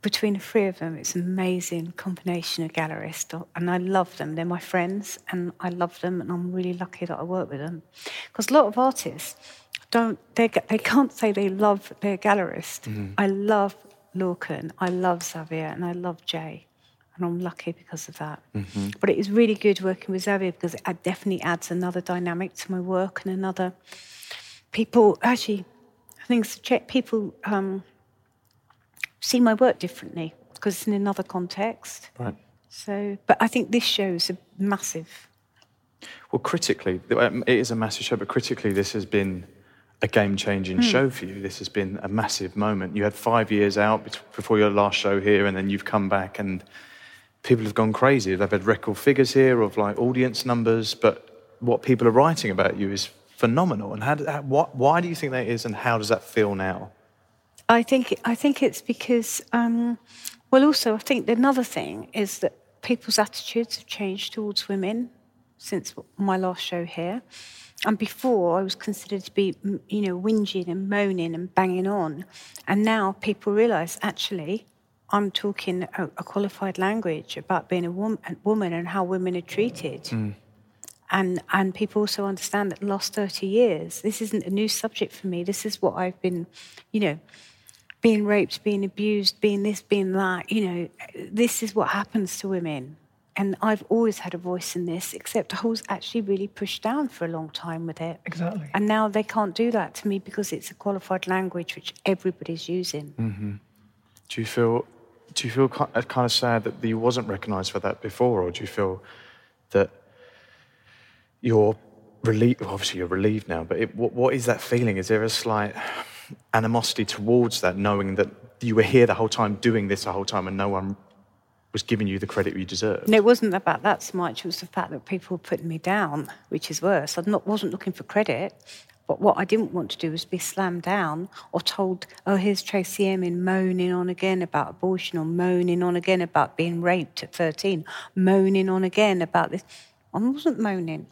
between the three of them, it's an amazing combination of gallerists. And I love them. They're my friends and I love them and I'm really lucky that I work with them. Because a lot of artists they can't say they love their gallerist. Mm. I love Lorcan, I love Xavier, and I love Jay. And I'm lucky because of that. Mm-hmm. But it is really good working with Xavier because it definitely adds another dynamic to my work and another... People, actually, I think people see my work differently because it's in another context. Right. So, but I think this show is a massive... Well, critically, it is a massive show, but critically this has been a game-changing show for you. This has been a massive moment. You had 5 years out before your last show here, and then you've come back and people have gone crazy. They've had record figures here of like audience numbers, but what people are writing about you is phenomenal. And why do you think that is, and how does that feel now? I think it's because, I think another thing is that people's attitudes have changed towards women since my last show here. And before, I was considered to be, whinging and moaning and banging on. And now people realise, actually, I'm talking a qualified language about being a woman and how women are treated. Mm. And people also understand that the last 30 years, this isn't a new subject for me. This is what I've been, being raped, being abused, being this, being that. This is what happens to women. And I've always had a voice in this, except I was actually really pushed down for a long time with it. Exactly. And now they can't do that to me because it's a qualified language which everybody's using. Mm-hmm. Do you feel kind of sad that you wasn't recognised for that before, or do you feel that you're relieved? Well, obviously, you're relieved now. But what is that feeling? Is there a slight animosity towards that, knowing that you were here the whole time, doing this the whole time, and no one was giving you the credit you deserved? No, it wasn't about that so much. It was the fact that people were putting me down, which is worse. I wasn't looking for credit, but what I didn't want to do was be slammed down or told, oh, here's Tracy Emin moaning on again about abortion, or moaning on again about being raped at 13, moaning on again about this. I wasn't moaning.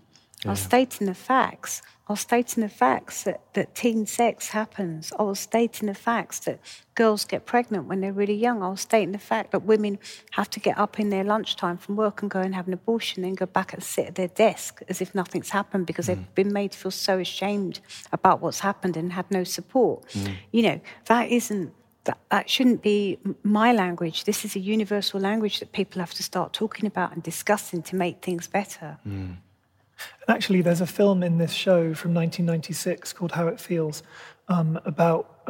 Yeah. I was stating the facts. I was stating the facts that teen sex happens. I was stating the facts that girls get pregnant when they're really young. I was stating the fact that women have to get up in their lunchtime from work and go and have an abortion, then go back and sit at their desk as if nothing's happened because they've been made to feel so ashamed about what's happened and had no support. Mm. You know, that shouldn't be my language. This is a universal language that people have to start talking about and discussing to make things better. Mm. And actually, there's a film in this show from 1996 called How It Feels about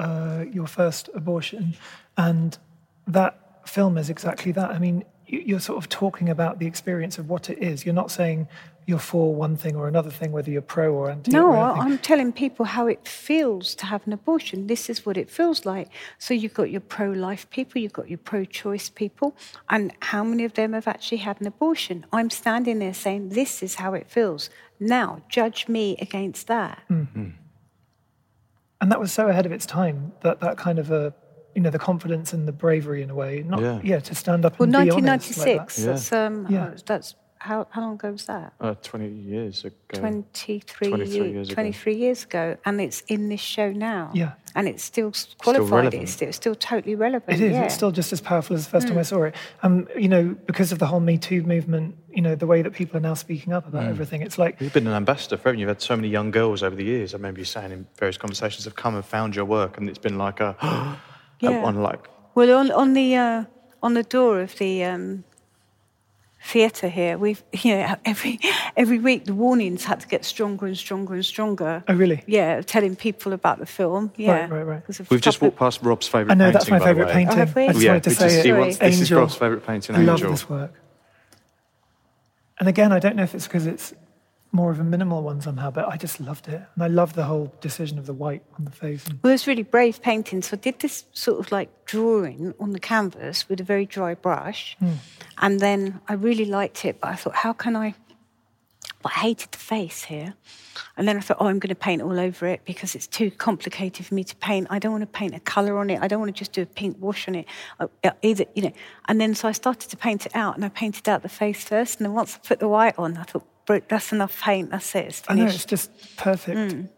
your first abortion. And that film is exactly that. I mean, you're sort of talking about the experience of what it is. You're not saying you're for one thing or another thing, whether you're pro or anti. No, I'm telling people how it feels to have an abortion. This is what it feels like. So you've got your pro-life people, you've got your pro-choice people, and how many of them have actually had an abortion? I'm standing there saying, this is how it feels. Now, judge me against that. Mm-hmm. And that was so ahead of its time, that kind of a... You know, the confidence and the bravery in a way, to stand up and be honest. Well, 1996. Like that. Yeah. That's how long ago was that? 20 years ago. 23 years ago, and it's in this show now. Yeah. And it's still qualified. It's still totally relevant. It is. Yeah. It's still just as powerful as the first time I saw it. You know, because of the whole Me Too movement, you know, the way that people are now speaking up about everything, it's like... You've been an ambassador for everything. You've had so many young girls over the years. I remember you saying in various conversations, have come and found your work, and it's been like a... Yeah. On the door of the theatre here, we've every week the warnings had to get stronger and stronger and stronger. Oh really? Yeah, telling people about the film. Yeah, right. We've just walked past Rob's favourite. I know that's my favourite painting. Oh, have we? I just wanted to say it. This is Rob's favourite painting. Angel. I love this work. And again, I don't know if it's because it's more of a minimal one somehow, but I just loved it. And I love the whole decision of the white on the face. Well, it's really brave painting. So I did this sort of like drawing on the canvas with a very dry brush. Mm. And then I really liked it, but I thought, how can I... But I hated the face here. And then I thought, I'm going to paint all over it because it's too complicated for me to paint. I don't want to paint a colour on it. I don't want to just do a pink wash on it either, you know. And then so I started to paint it out, and I painted out the face first. And then once I put the white on, I thought, that's enough paint, that's it, it's finished. I know, it's just perfect. Mm.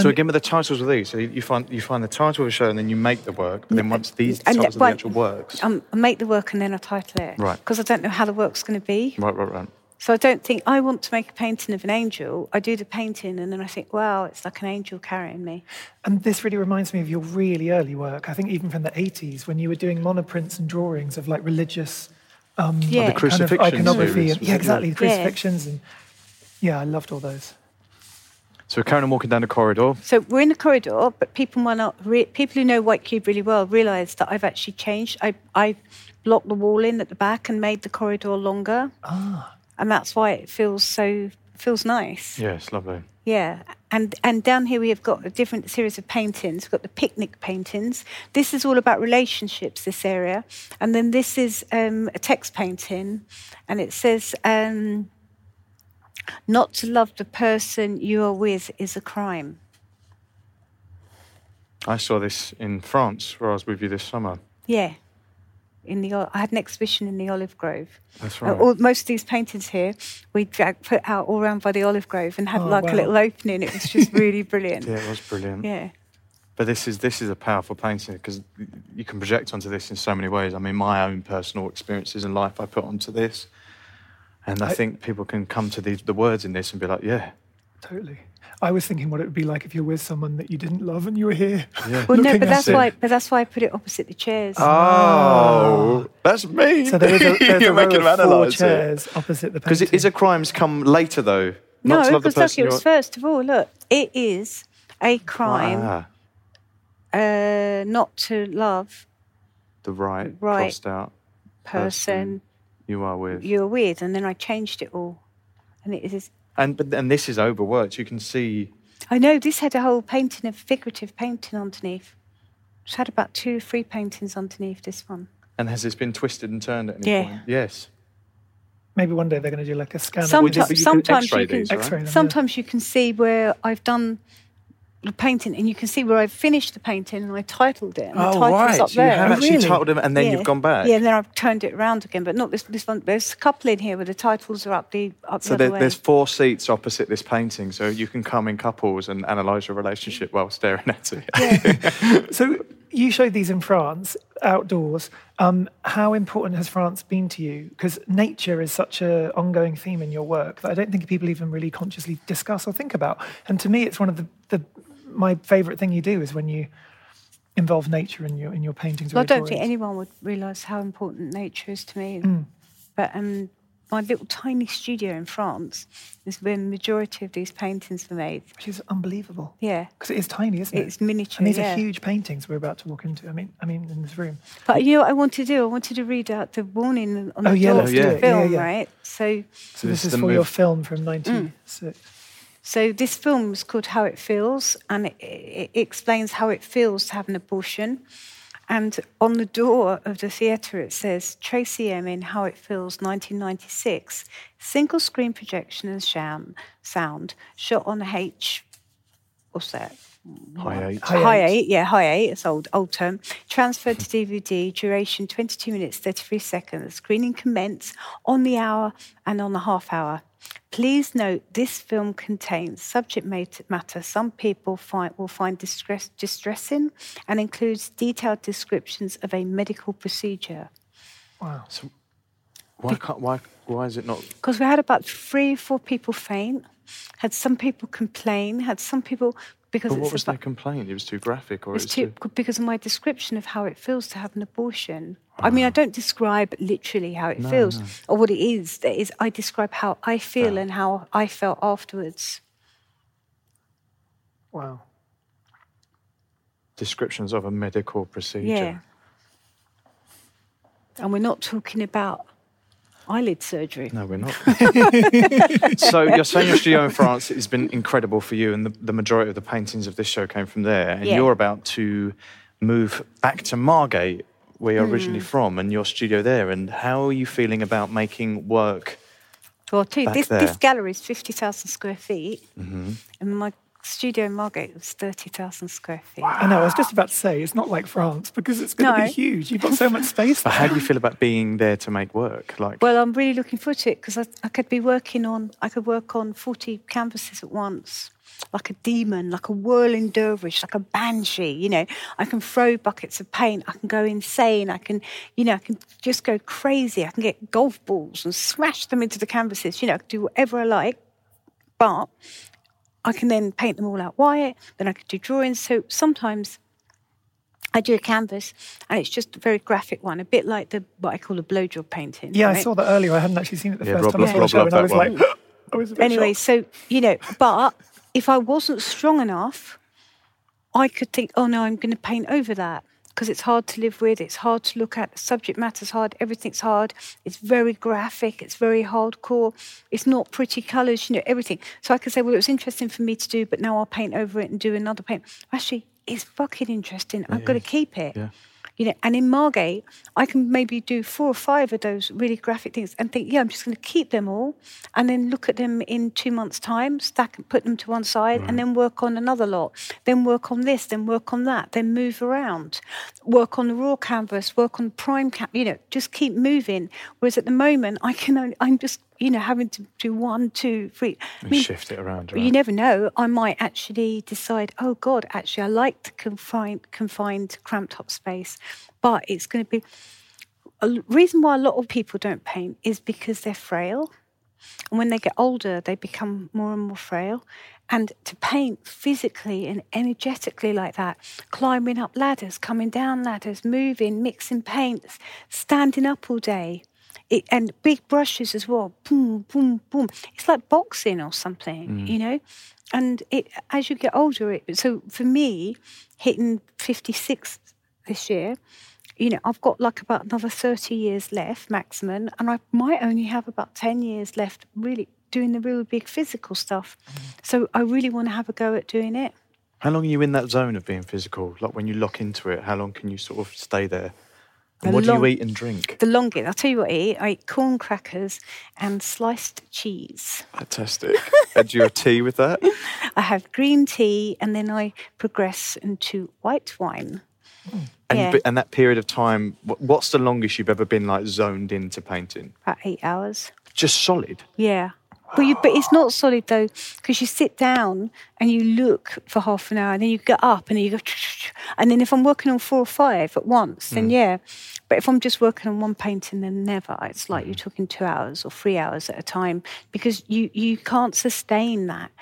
So again, with the titles of these, so you find the title of a show and then you make the work, but then once these titles are the actual works... I make the work and then I title it. Right. Because I don't know how the work's going to be. Right. So I don't think I want to make a painting of an angel. I do the painting and then I think, wow, it's like an angel carrying me. And this really reminds me of your really early work, I think even from the 80s, when you were doing monoprints and drawings of like religious... The crucifixion kind of iconography series. Yeah, exactly, the crucifixions. And, I loved all those. So we're carrying on walking down the corridor. So we're in the corridor, but people who know White Cube really well realise that I've actually changed. I blocked the wall in at the back and made the corridor longer. Ah. And that's why it feels nice. Yeah, it's lovely. Yeah, and down here we have got a different series of paintings. We've got the picnic paintings. This is all about relationships, this area. And then this is a text painting, and it says, not to love the person you are with is a crime. I saw this in France, where I was with you this summer. Yeah. I had an exhibition in the Olive Grove. That's right. Most of these paintings here we put out all around by the Olive Grove and had a little opening. It was just really brilliant. Yeah, it was brilliant. Yeah. But this is a powerful painting because you can project onto this in so many ways. I mean, my own personal experiences in life I put onto this, and I think people can come to the words in this and be like, yeah. Totally. I was thinking what it would be like if you were with someone that you didn't love and you were here. Yeah. Well, that's why I put it opposite the chairs. Oh, that's me. So there's you're making them analyse chairs it. Opposite the painting. Because is a crime's come later though? Not no, because look, it was first of all. Look, it is a crime not to love the right crossed out person you are with. You're with, and then I changed it all, and it is. And this is overworked. You can see... I know, this had a whole painting of figurative painting underneath. It's had about 2 or 3 paintings underneath this one. And has this been twisted and turned at any point? Yes. Maybe one day they're going to do like a scan. Sometimes you can see where I've done the painting, and you can see where I finished the painting and I titled it. And oh, the title's right. Up there. You have actually titled them and then you've gone back. Yeah, and then I've turned it around again, but not this one. There's a couple in here where the titles are up the other way. There's four seats opposite this painting, so you can come in couples and analyse your relationship while staring at it. Yeah. So you showed these in France, outdoors. How important has France been to you? Because nature is such an ongoing theme in your work that I don't think people even really consciously discuss or think about. And to me, it's one of my favourite thing you do is when you involve nature in your paintings. Well, I don't think anyone would realise how important nature is to me. Mm. But my little tiny studio in France is where the majority of these paintings were made. Which is unbelievable. Yeah. Because it is tiny, isn't it? It's miniature, and these are huge paintings we're about to walk into, I mean, in this room. But you know what I want to do? I wanted to read out the warning on the door to the film, right? So this is for your film from 1906. So this film was called How It Feels, and it explains how it feels to have an abortion. And on the door of the theatre, it says, Tracy Emin, How It Feels, 1996, single screen projection and sound, shot on H, what's that? High eight, it's old term. Transferred to DVD, duration 22 minutes, 33 seconds. Screening commence on the hour and on the half hour. Please note, this film contains subject matter some people will find distressing and includes detailed descriptions of a medical procedure. Wow. So why is it not? Because we had about 3 or 4 people faint, had some people complain, had some people... Because but what was their complaint? It was too graphic, or it's too because of my description of how it feels to have an abortion. Oh. I mean, I don't describe literally how it feels or what it is. I describe how I feel and how I felt afterwards. Wow. Descriptions of a medical procedure. Yeah. And we're not talking about eyelid surgery. No, we're not. So you're saying your studio in France has been incredible for you, and the majority of the paintings of this show came from there, and you're about to move back to Margate, where you're originally from, and your studio there. And how are you feeling about making work? Well, this gallery is 50,000 square feet, and my studio in Margate was 30,000 square feet. Wow. I know, I was just about to say, it's not like France, because it's going to be huge. You've got so much space there. But how do you feel about being there to make work? Well, I'm really looking forward to it, because I could be work on 40 canvases at once, like a demon, like a whirling dervish, like a banshee, you know. I can throw buckets of paint, I can go insane, I can just go crazy, I can get golf balls and smash them into the canvases, you know, I can do whatever I like, but... I can then paint them all out white, then I could do drawings. So sometimes I do a canvas and it's just a very graphic one, a bit like what I call a blow job painting. Yeah, right? I saw that earlier. I hadn't actually seen it the first time. I saw it, and I was like, I was a bit anyway, shocked. So, you know, but if I wasn't strong enough, I could think, oh no, I'm going to paint over that. Because it's hard to live with, it's hard to look at, the subject matter's hard, everything's hard, it's very graphic, it's very hardcore, it's not pretty colours, you know, everything. So I could say, well, it was interesting for me to do, but now I'll paint over it and do another paint. Actually, it's fucking interesting, I've got to keep it. Yeah. You know, and in Margate, I can maybe do 4 or 5 of those really graphic things and think, yeah, I'm just going to keep them all and then look at them in 2 months' time, stack and put them to one side and then work on another lot, then work on this, then work on that, then move around, work on the raw canvas, work on prime canvas, you know, just keep moving. Whereas at the moment, I'm just, you know, having to do 1, 2, 3. I mean, shift it around, right? You never know. I might actually decide, oh, God, actually, I like the confined, cramped-up space. But it's going to be... A reason why a lot of people don't paint is because they're frail. And when they get older, they become more and more frail. And to paint physically and energetically like that, climbing up ladders, coming down ladders, moving, mixing paints, standing up all day... And big brushes as well, boom, boom, boom. It's like boxing or something, you know? And as you get older, so for me, hitting 56 this year, you know, I've got like about another 30 years left maximum, and I might only have about 10 years left really doing the real big physical stuff. So I really want to have a go at doing it. How long are you in that zone of being physical? Like when you lock into it, how long can you sort of stay there? And what do you eat and drink? The longest. I'll tell you what I eat. I eat corn crackers and sliced cheese. Fantastic. And do you have tea with that? I have green tea, and then I progress into white wine. Mm. And that period of time, what's the longest you've ever been like zoned into painting? About 8 hours. Just solid? Yeah. Well, but it's not solid, though, because you sit down and you look for half an hour and then you get up and then you go... And then if I'm working on 4 or 5 at once, then yeah. But if I'm just working on one painting, then never. It's like you're talking 2 hours or 3 hours at a time, because you can't sustain that.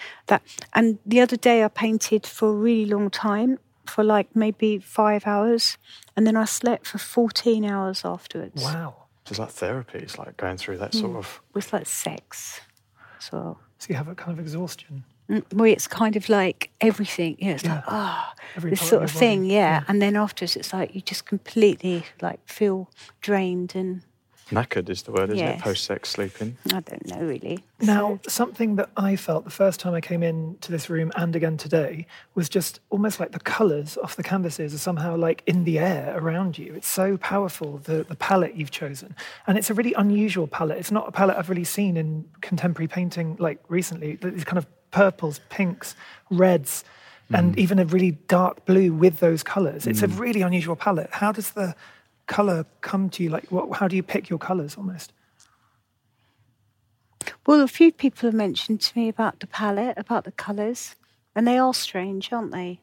And the other day I painted for a really long time, for like maybe 5 hours, and then I slept for 14 hours afterwards. Wow. It's like therapy. It's like going through that sort of... It's like sex. So you have a kind of exhaustion. Well, it's kind of like everything. Yeah, it's like, this sort of thing, yeah. And then afterwards, it's like you just completely like feel drained and... Knackered is the word, isn't it? Post-sex sleeping. I don't know, really. Now, something that I felt the first time I came into this room and again today was just almost like the colours off the canvases are somehow like in the air around you. It's so powerful, the palette you've chosen. And it's a really unusual palette. It's not a palette I've really seen in contemporary painting like recently. These kind of purples, pinks, reds, and even a really dark blue with those colours. It's a really unusual palette. How does the colour come to you? Like, how do you pick your colours almost? Well, a few people have mentioned to me about the palette, about the colours, and they are strange, aren't they?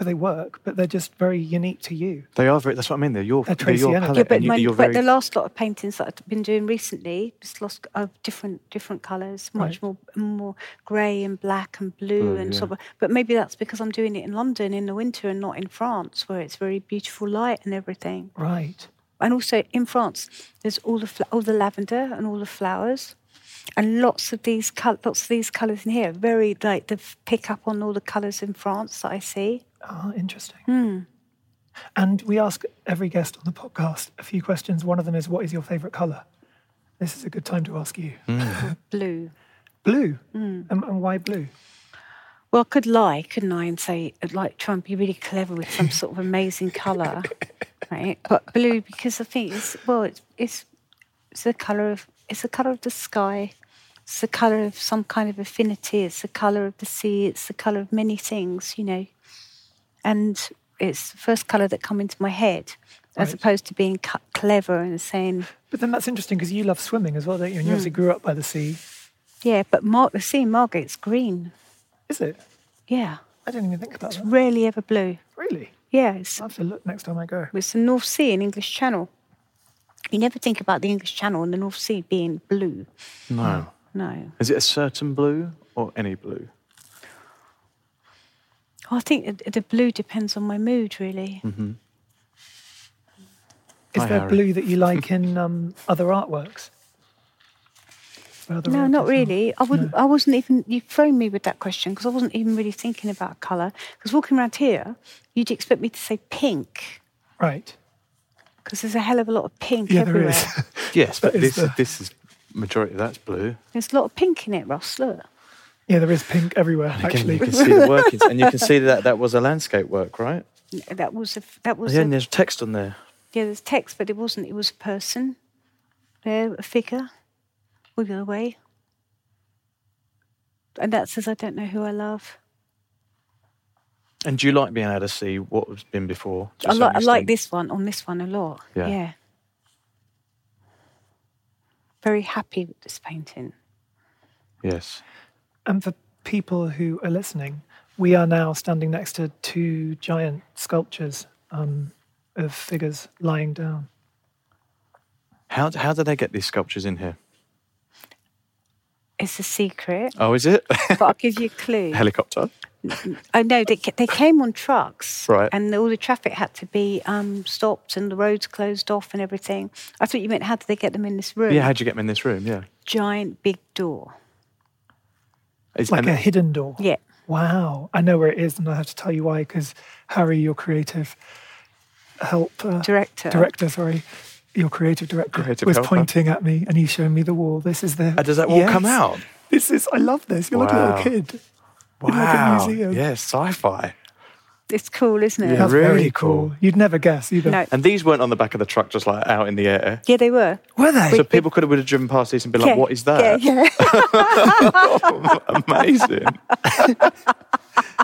Well, they work, but they're just very unique to you. They are very, that's what I mean, they're your palette. Yeah, but the last lot of paintings that I've been doing recently, are different colours, much more grey and black and blue and sort of, but maybe that's because I'm doing it in London in the winter and not in France, where it's very beautiful light and everything. Right. And also in France, there's all the lavender and all the flowers. And lots of these colours in here, very like they pick up on all the colours in France that I see. Ah, interesting. Mm. And we ask every guest on the podcast a few questions. One of them is, what is your favourite colour? This is a good time to ask you. Mm. Blue. Blue? Mm. And why blue? Well, I could lie, couldn't I, and say, I'd like try and be really clever with some sort of amazing colour, right? But blue, because I think it's the colour of... It's the colour of the sky. It's the colour of some kind of affinity. It's the colour of the sea. It's the colour of many things, you know. And it's the first colour that come into my head, as opposed to being clever and saying... But then that's interesting, because you love swimming as well, don't you? And you obviously grew up by the sea. Yeah, but the sea in Margate's green. Is it? Yeah. I didn't even think about that. It's rarely ever blue. Really? Yeah. I'll have to look next time I go. It's the North Sea in English Channel. You never think about the English Channel and the North Sea being blue. No. No. Is it a certain blue or any blue? Oh, I think the blue depends on my mood, really. Mm-hmm. Is there blue that you like in other artworks? No, not really. I wasn't even... You've thrown me with that question, because I wasn't even really thinking about colour. Because walking around here, you'd expect me to say pink. Right. Because there's a hell of a lot of pink everywhere. There is. Yes, but this is majority of that's blue. There's a lot of pink in it, Ross, look. Yeah, there is pink everywhere, and actually. Again, you can see the workings, and you can see that was a landscape work, right? That was and there's text on there. Yeah, there's text, but it wasn't. It was a person there, a figure, wiggling away. And that says, I don't know who I love. And do you like being able to see what has been before? I like this one a lot. Yeah. Very happy with this painting. Yes. And for people who are listening, we are now standing next to two giant sculptures of figures lying down. How do they get these sculptures in here? It's a secret. Oh, is it? But I'll give you a clue. Helicopter? Oh, no, they came on trucks. Right. And all the traffic had to be stopped and the roads closed off and everything. I thought you meant, how did they get them in this room? Yeah, how did you get them in this room? Yeah. Giant big door. It's like a hidden door? Yeah. Wow. I know where it is, and I have to tell you why, because Harry, your creative director was pointing at me, and he's showing me the wall. This is the... Does that wall come out? This is... I love this. You're like a little kid. Wow. Yes, sci-fi. It's cool, isn't it? Yeah, that's really cool. You'd never guess either. No. And these weren't on the back of the truck, just like out in the air. Yeah, they were. Were they? So people could have would have driven past these and been like, "What is that?" Yeah, yeah. Oh, amazing.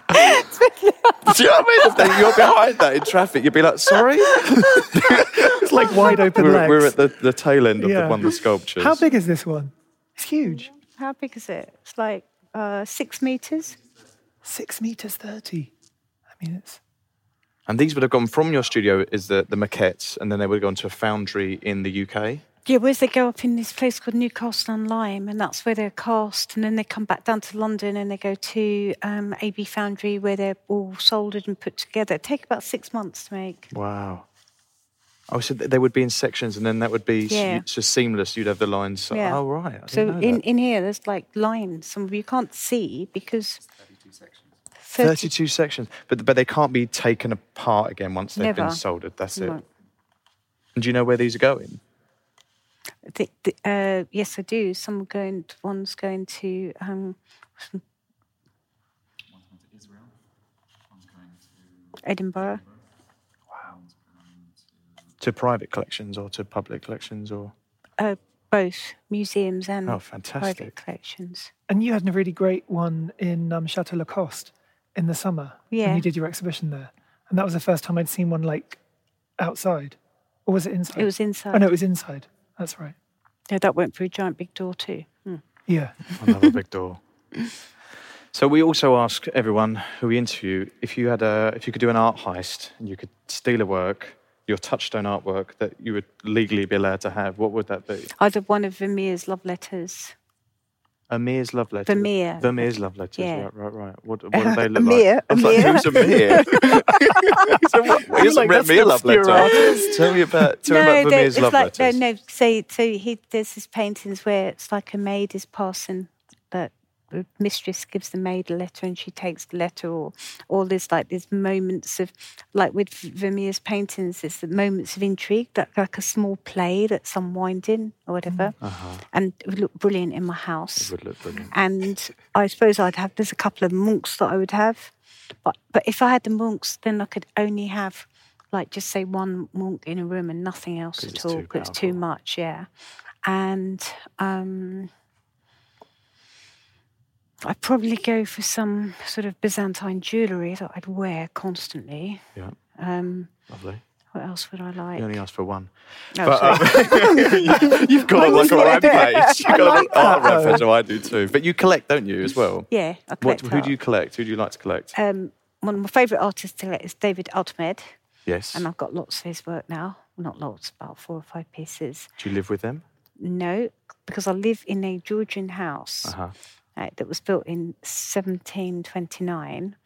Do you know what I mean? If you're behind that in traffic, you'd be like, "Sorry." It's like wide open legs. We're at the tail end of one of the sculptures. How big is this one? It's huge. How big is it? It's like 6 meters. 6 meters 30. Yes. And these would have gone from your studio, is the maquettes, and then they would have gone to a foundry in the UK? Yeah, whereas they go up in this place called Newcastle-on-Lyme, and that's where they're cast, and then they come back down to London and they go to AB Foundry where they're all soldered and put together. It take about 6 months to make. Wow. Oh, so they would be in sections, and then that would be so seamless. You'd have the lines. So, yeah. Oh, right. So in here, there's like lines, and you can't see because... 32 sections. 32 sections, but they can't be taken apart again once they've been soldered. That's it. And do you know where these are going? Yes, I do. Some are going. One's going to. One's going to Israel. One's going to Edinburgh. Wow. To private collections or to public collections or. Both museums and private collections. And you had a really great one in Chateau Lacoste. In the summer, when you did your exhibition there. And that was the first time I'd seen one, like, outside. Or was it inside? It was inside. Oh, no, it was inside. That's right. Yeah, that went through a giant big door too. Mm. Yeah. Another big door. So we also ask everyone who we interview, if you could do an art heist and you could steal a work, your touchstone artwork that you would legally be allowed to have, what would that be? I'd have one of Vermeer's love letters. Vermeer's love letters. Vermeer's love letters. Yeah. Right. What do they look like? I was like, who's Vermeer? Here's a Vermeer love letter. Tell me about Vermeer's love letters. There's his paintings where it's like a maid is passing, but the mistress gives the maid a letter and she takes the letter, or all this, like, there's moments of, like with Vermeer's paintings, there's the moments of intrigue, that like a small play that's unwinding or whatever. Uh-huh. And it would look brilliant in my house. It would look brilliant. And I suppose there's a couple of monks that I would have. But if I had the monks, then I could only have, like, just say one monk in a room and nothing else at all. Because it's too much, yeah. And... I'd probably go for some sort of Byzantine jewellery that I'd wear constantly. Yeah. Lovely. What else would I like? You only asked for one. Oh, you've got like a web page. You've got like an art reference, I do too. But you collect, don't you, as well? Yeah, I collect. Who do you collect? Who do you like to collect? One of my favourite artists to collect is David Altmed. Yes. And I've got lots of his work now. Not lots, about 4 or 5 pieces. Do you live with them? No, because I live in a Georgian house. Uh-huh. That was built in 1729,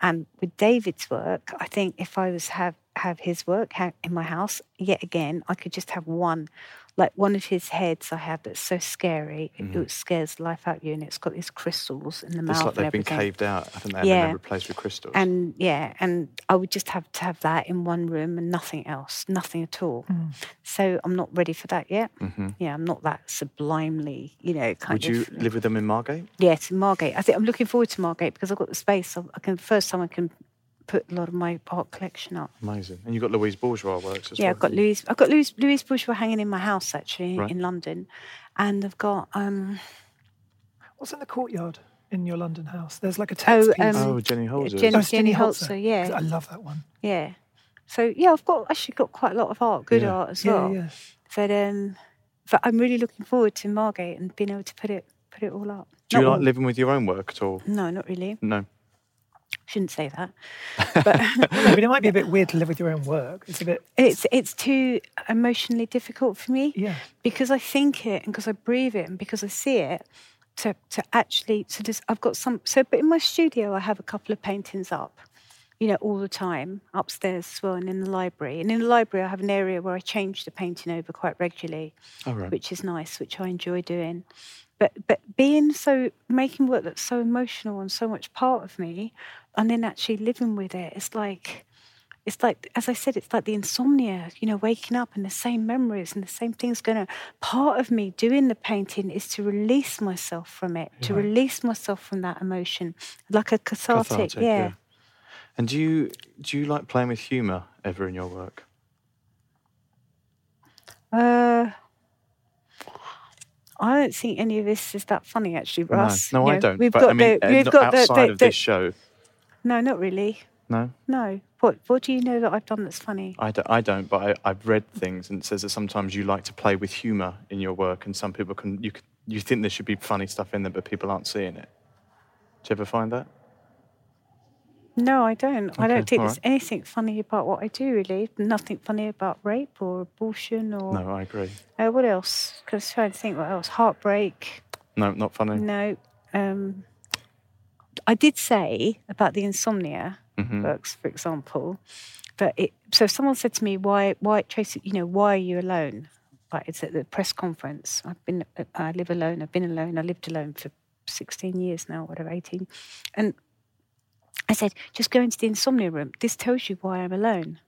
and with David's work, I think if I was have his work in my house yet again, I could just have one, like one of his heads I have that's so scary, it scares the life out of you, and it's got these crystals in the mouth. It's like they've been caved out, I think, and then replaced with crystals. And I would just have to have that in one room and nothing else, nothing at all. Mm. So I'm not ready for that yet. Mm-hmm. Yeah, I'm not that sublimely, Would you live with them in Margate? Yes, in Margate. I think I'm looking forward to Margate because I've got the space. First time I can put a lot of my art collection up. Amazing. And you've got Louise Bourgeois works as well. Yeah, I've got Louise Bourgeois hanging in my house, actually, in London. And I've got... what's in the courtyard in your London house? There's like a text piece. Jenny Holzer. Jenny Holzer, yeah. I love that one. Yeah. So, yeah, I've got quite a lot of art, good art as well. Yeah, yeah. But I'm really looking forward to Margate and being able to put it all up. Do you like living with your own work at all? No, not really. No. Shouldn't say that. But it might be a bit weird to live with your own work. It's a bit... It's too emotionally difficult for me. Yeah. Because I think it, and because I breathe it, and because I see it, I've got some... But in my studio, I have a couple of paintings up, all the time, upstairs as well, and in the library. And in the library, I have an area where I change the painting over quite regularly, which is nice, which I enjoy doing. But making work that's so emotional and so much part of me, and then actually living with it, it's like as I said, it's like the insomnia, waking up and the same memories and the same things going on. Part of me doing the painting is to release myself from it, to release myself from that emotion, like a cathartic. And do you like playing with humour ever in your work? I don't think any of this is that funny, actually, Russ. No, I don't. We've got outside of this show. No, not really. No. What do you know that I've done that's funny? I don't, but I've read things, and it says that sometimes you like to play with humour in your work, and some people you think there should be funny stuff in there, but people aren't seeing it. Do you ever find that? No, I don't. Okay, I don't think there's anything funny about what I do, really. Nothing funny about rape or abortion or... No, I agree. What else? I was trying to think what else. Heartbreak. No, not funny. No. I did say about the insomnia works, for example, that it... So if someone said to me, why Tracy, why are you alone? Like, it's at the press conference. I live alone. I've been alone. I lived alone for 16 years now, whatever, 18. And... I said, just go into the insomnia room. This tells you why I'm alone.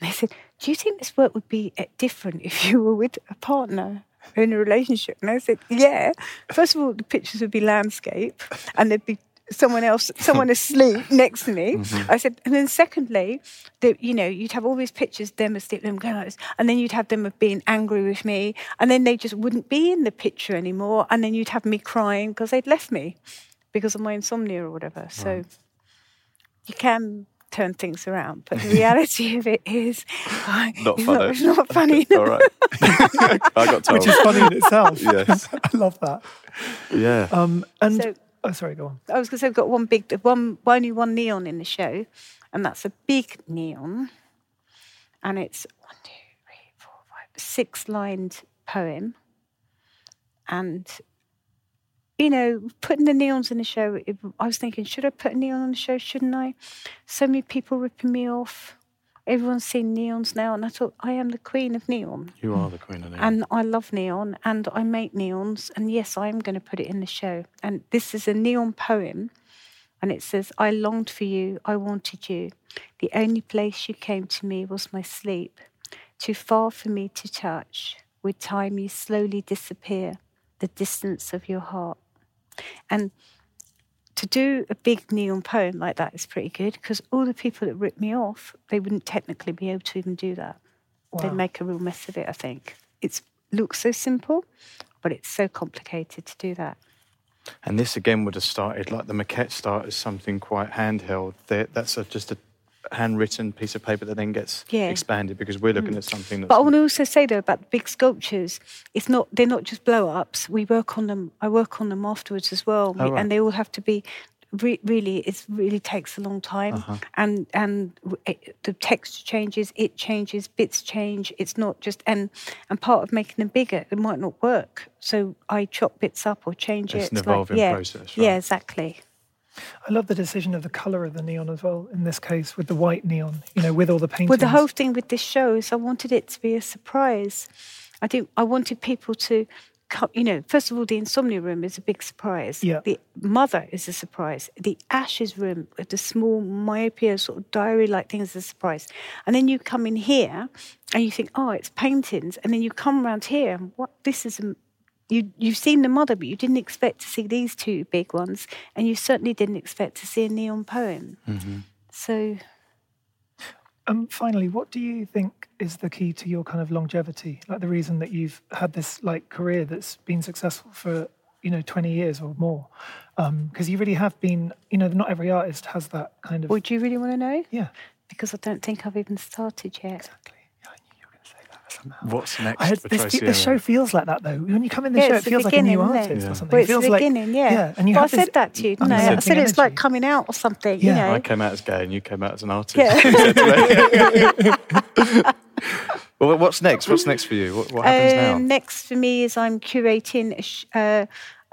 And they said, do you think this work would be different if you were with a partner or in a relationship? And I said, yeah. First of all, the pictures would be landscape and there'd be someone asleep next to me. Mm-hmm. I said, and then secondly, you'd have all these pictures, them asleep, them going like this, and then you'd have them of being angry with me, and then they just wouldn't be in the picture anymore, and then you'd have me crying because they'd left me because of my insomnia or whatever. So... Right. You can turn things around, but the reality of it is not funny. All right. I got told. Which is funny in itself. Yes. I love that. Yeah. Sorry, go on. I was going to say, I've got only one neon in the show, and that's a big neon. And it's 6-lined poem. And... putting the neons in the show, I was thinking, should I put a neon on the show? Shouldn't I? So many people ripping me off. Everyone's seen neons now. And I thought, I am the queen of neon. You are the queen of neon. And I love neon. And I make neons. And yes, I am going to put it in the show. And this is a neon poem. And it says, I longed for you. I wanted you. The only place you came to me was my sleep. Too far for me to touch. With time, you slowly disappear. The distance of your heart. And to do a big neon poem like that is pretty good, because all the people that ripped me off, they wouldn't technically be able to even do that. Wow. They'd make a real mess of it, I think. It looks so simple, but it's so complicated to do that. And this, again, would have started, like the maquette start as something quite handheld. That's just a handwritten piece of paper that then gets expanded, because we're looking at something that's... But I want to also say, though, about the big sculptures, they're not just blow-ups. We work on them. I work on them afterwards as well. Oh, right. And they all have to be... Really, it really takes a long time. Uh-huh. And the texture changes, it changes, bits change. It's not just... And part of making them bigger, it might not work. So I chop bits up or change it. It's an evolving process, right? Yeah, exactly. I love the decision of the colour of the neon as well, in this case, with the white neon, with all the paintings. Well, the whole thing with this show is I wanted it to be a surprise. I wanted people to, first of all, the insomnia room is a big surprise. Yeah. The mother is a surprise. The ashes room, the small myopia sort of diary-like thing is a surprise. And then you come in here and you think, oh, it's paintings. And then you come around here and this is... You've seen the mother, but you didn't expect to see these two big ones, and you certainly didn't expect to see a neon poem. Mm-hmm. So... Finally, what do you think is the key to your kind of longevity? Like, the reason that you've had this, career that's been successful for, 20 years or more? Because you really have been... not every artist has that kind of... Well, do you really want to know? Yeah. Because I don't think I've even started yet. Exactly. What's next for Tracy Emin? The show feels like that, though. When you come in the show, it feels like a new artist or something. Well, it's the beginning, yeah. But I said that to you, didn't I? I said it's like coming out or something, I came out as gay and you came out as an artist. Yeah. Well, what's next? What's next for you? What happens now? Next for me is I'm curating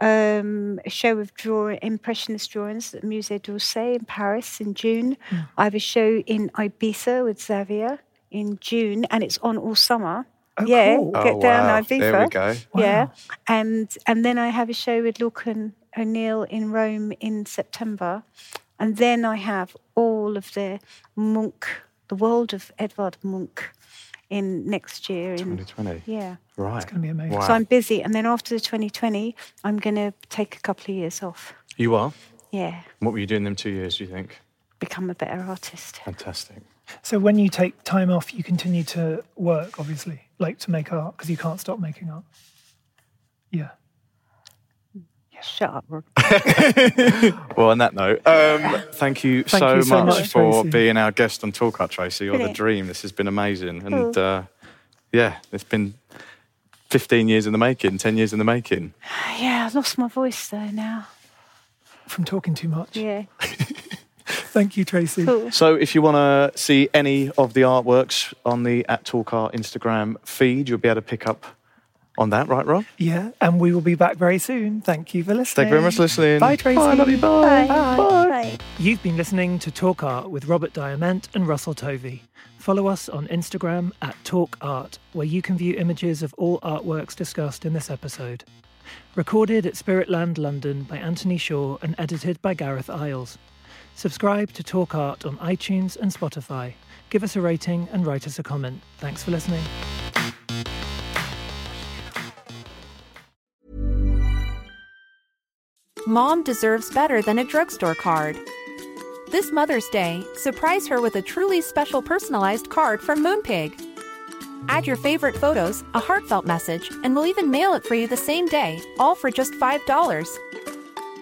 a show of impressionist drawings at the Musée d'Orsay in Paris in June. I have a show in Ibiza with Xavier in June, and it's on all summer. Oh, yeah, cool. Down Ibiza. There we go. Wow. Yeah, and then I have a show with Lorcan O'Neill in Rome in September, and then I have all of the world of Edvard Munch, in next year. 2020. Yeah, right. It's going to be amazing. Wow. So I'm busy, and then after the 2020, I'm going to take a couple of years off. You are? Yeah. What were you doing them 2 years? Do you think? become a better artist. Fantastic. So when you take time off, you continue to work, obviously, like to make art, because you can't stop making art. Yeah. Shut up. Well, on that note, thank you so much for Tracy. Being our guest on TalkArt, Tracy. You're the dream. This has been amazing. And it's been 15 years in the making, 10 years in the making. Yeah, I've lost my voice though now. From talking too much. Yeah. Thank you, Tracy. Cool. So if you want to see any of the artworks on the @TalkArt Instagram feed, you'll be able to pick up on that, right, Rob? Yeah, and we will be back very soon. Thank you for listening. Thank you very much for listening. Bye, Tracy. Bye, love you. Bye. Bye. Bye. Bye. You've been listening to TalkArt with Robert Diamant and Russell Tovey. Follow us on Instagram @TalkArt, where you can view images of all artworks discussed in this episode. Recorded at Spiritland London by Anthony Shaw and edited by Gareth Isles. Subscribe to TalkArt on iTunes and Spotify. Give us a rating and write us a comment. Thanks for listening. Mom deserves better than a drugstore card. This Mother's Day, surprise her with a truly special personalized card from Moonpig. Add your favorite photos, a heartfelt message, and we'll even mail it for you the same day, all for just $5.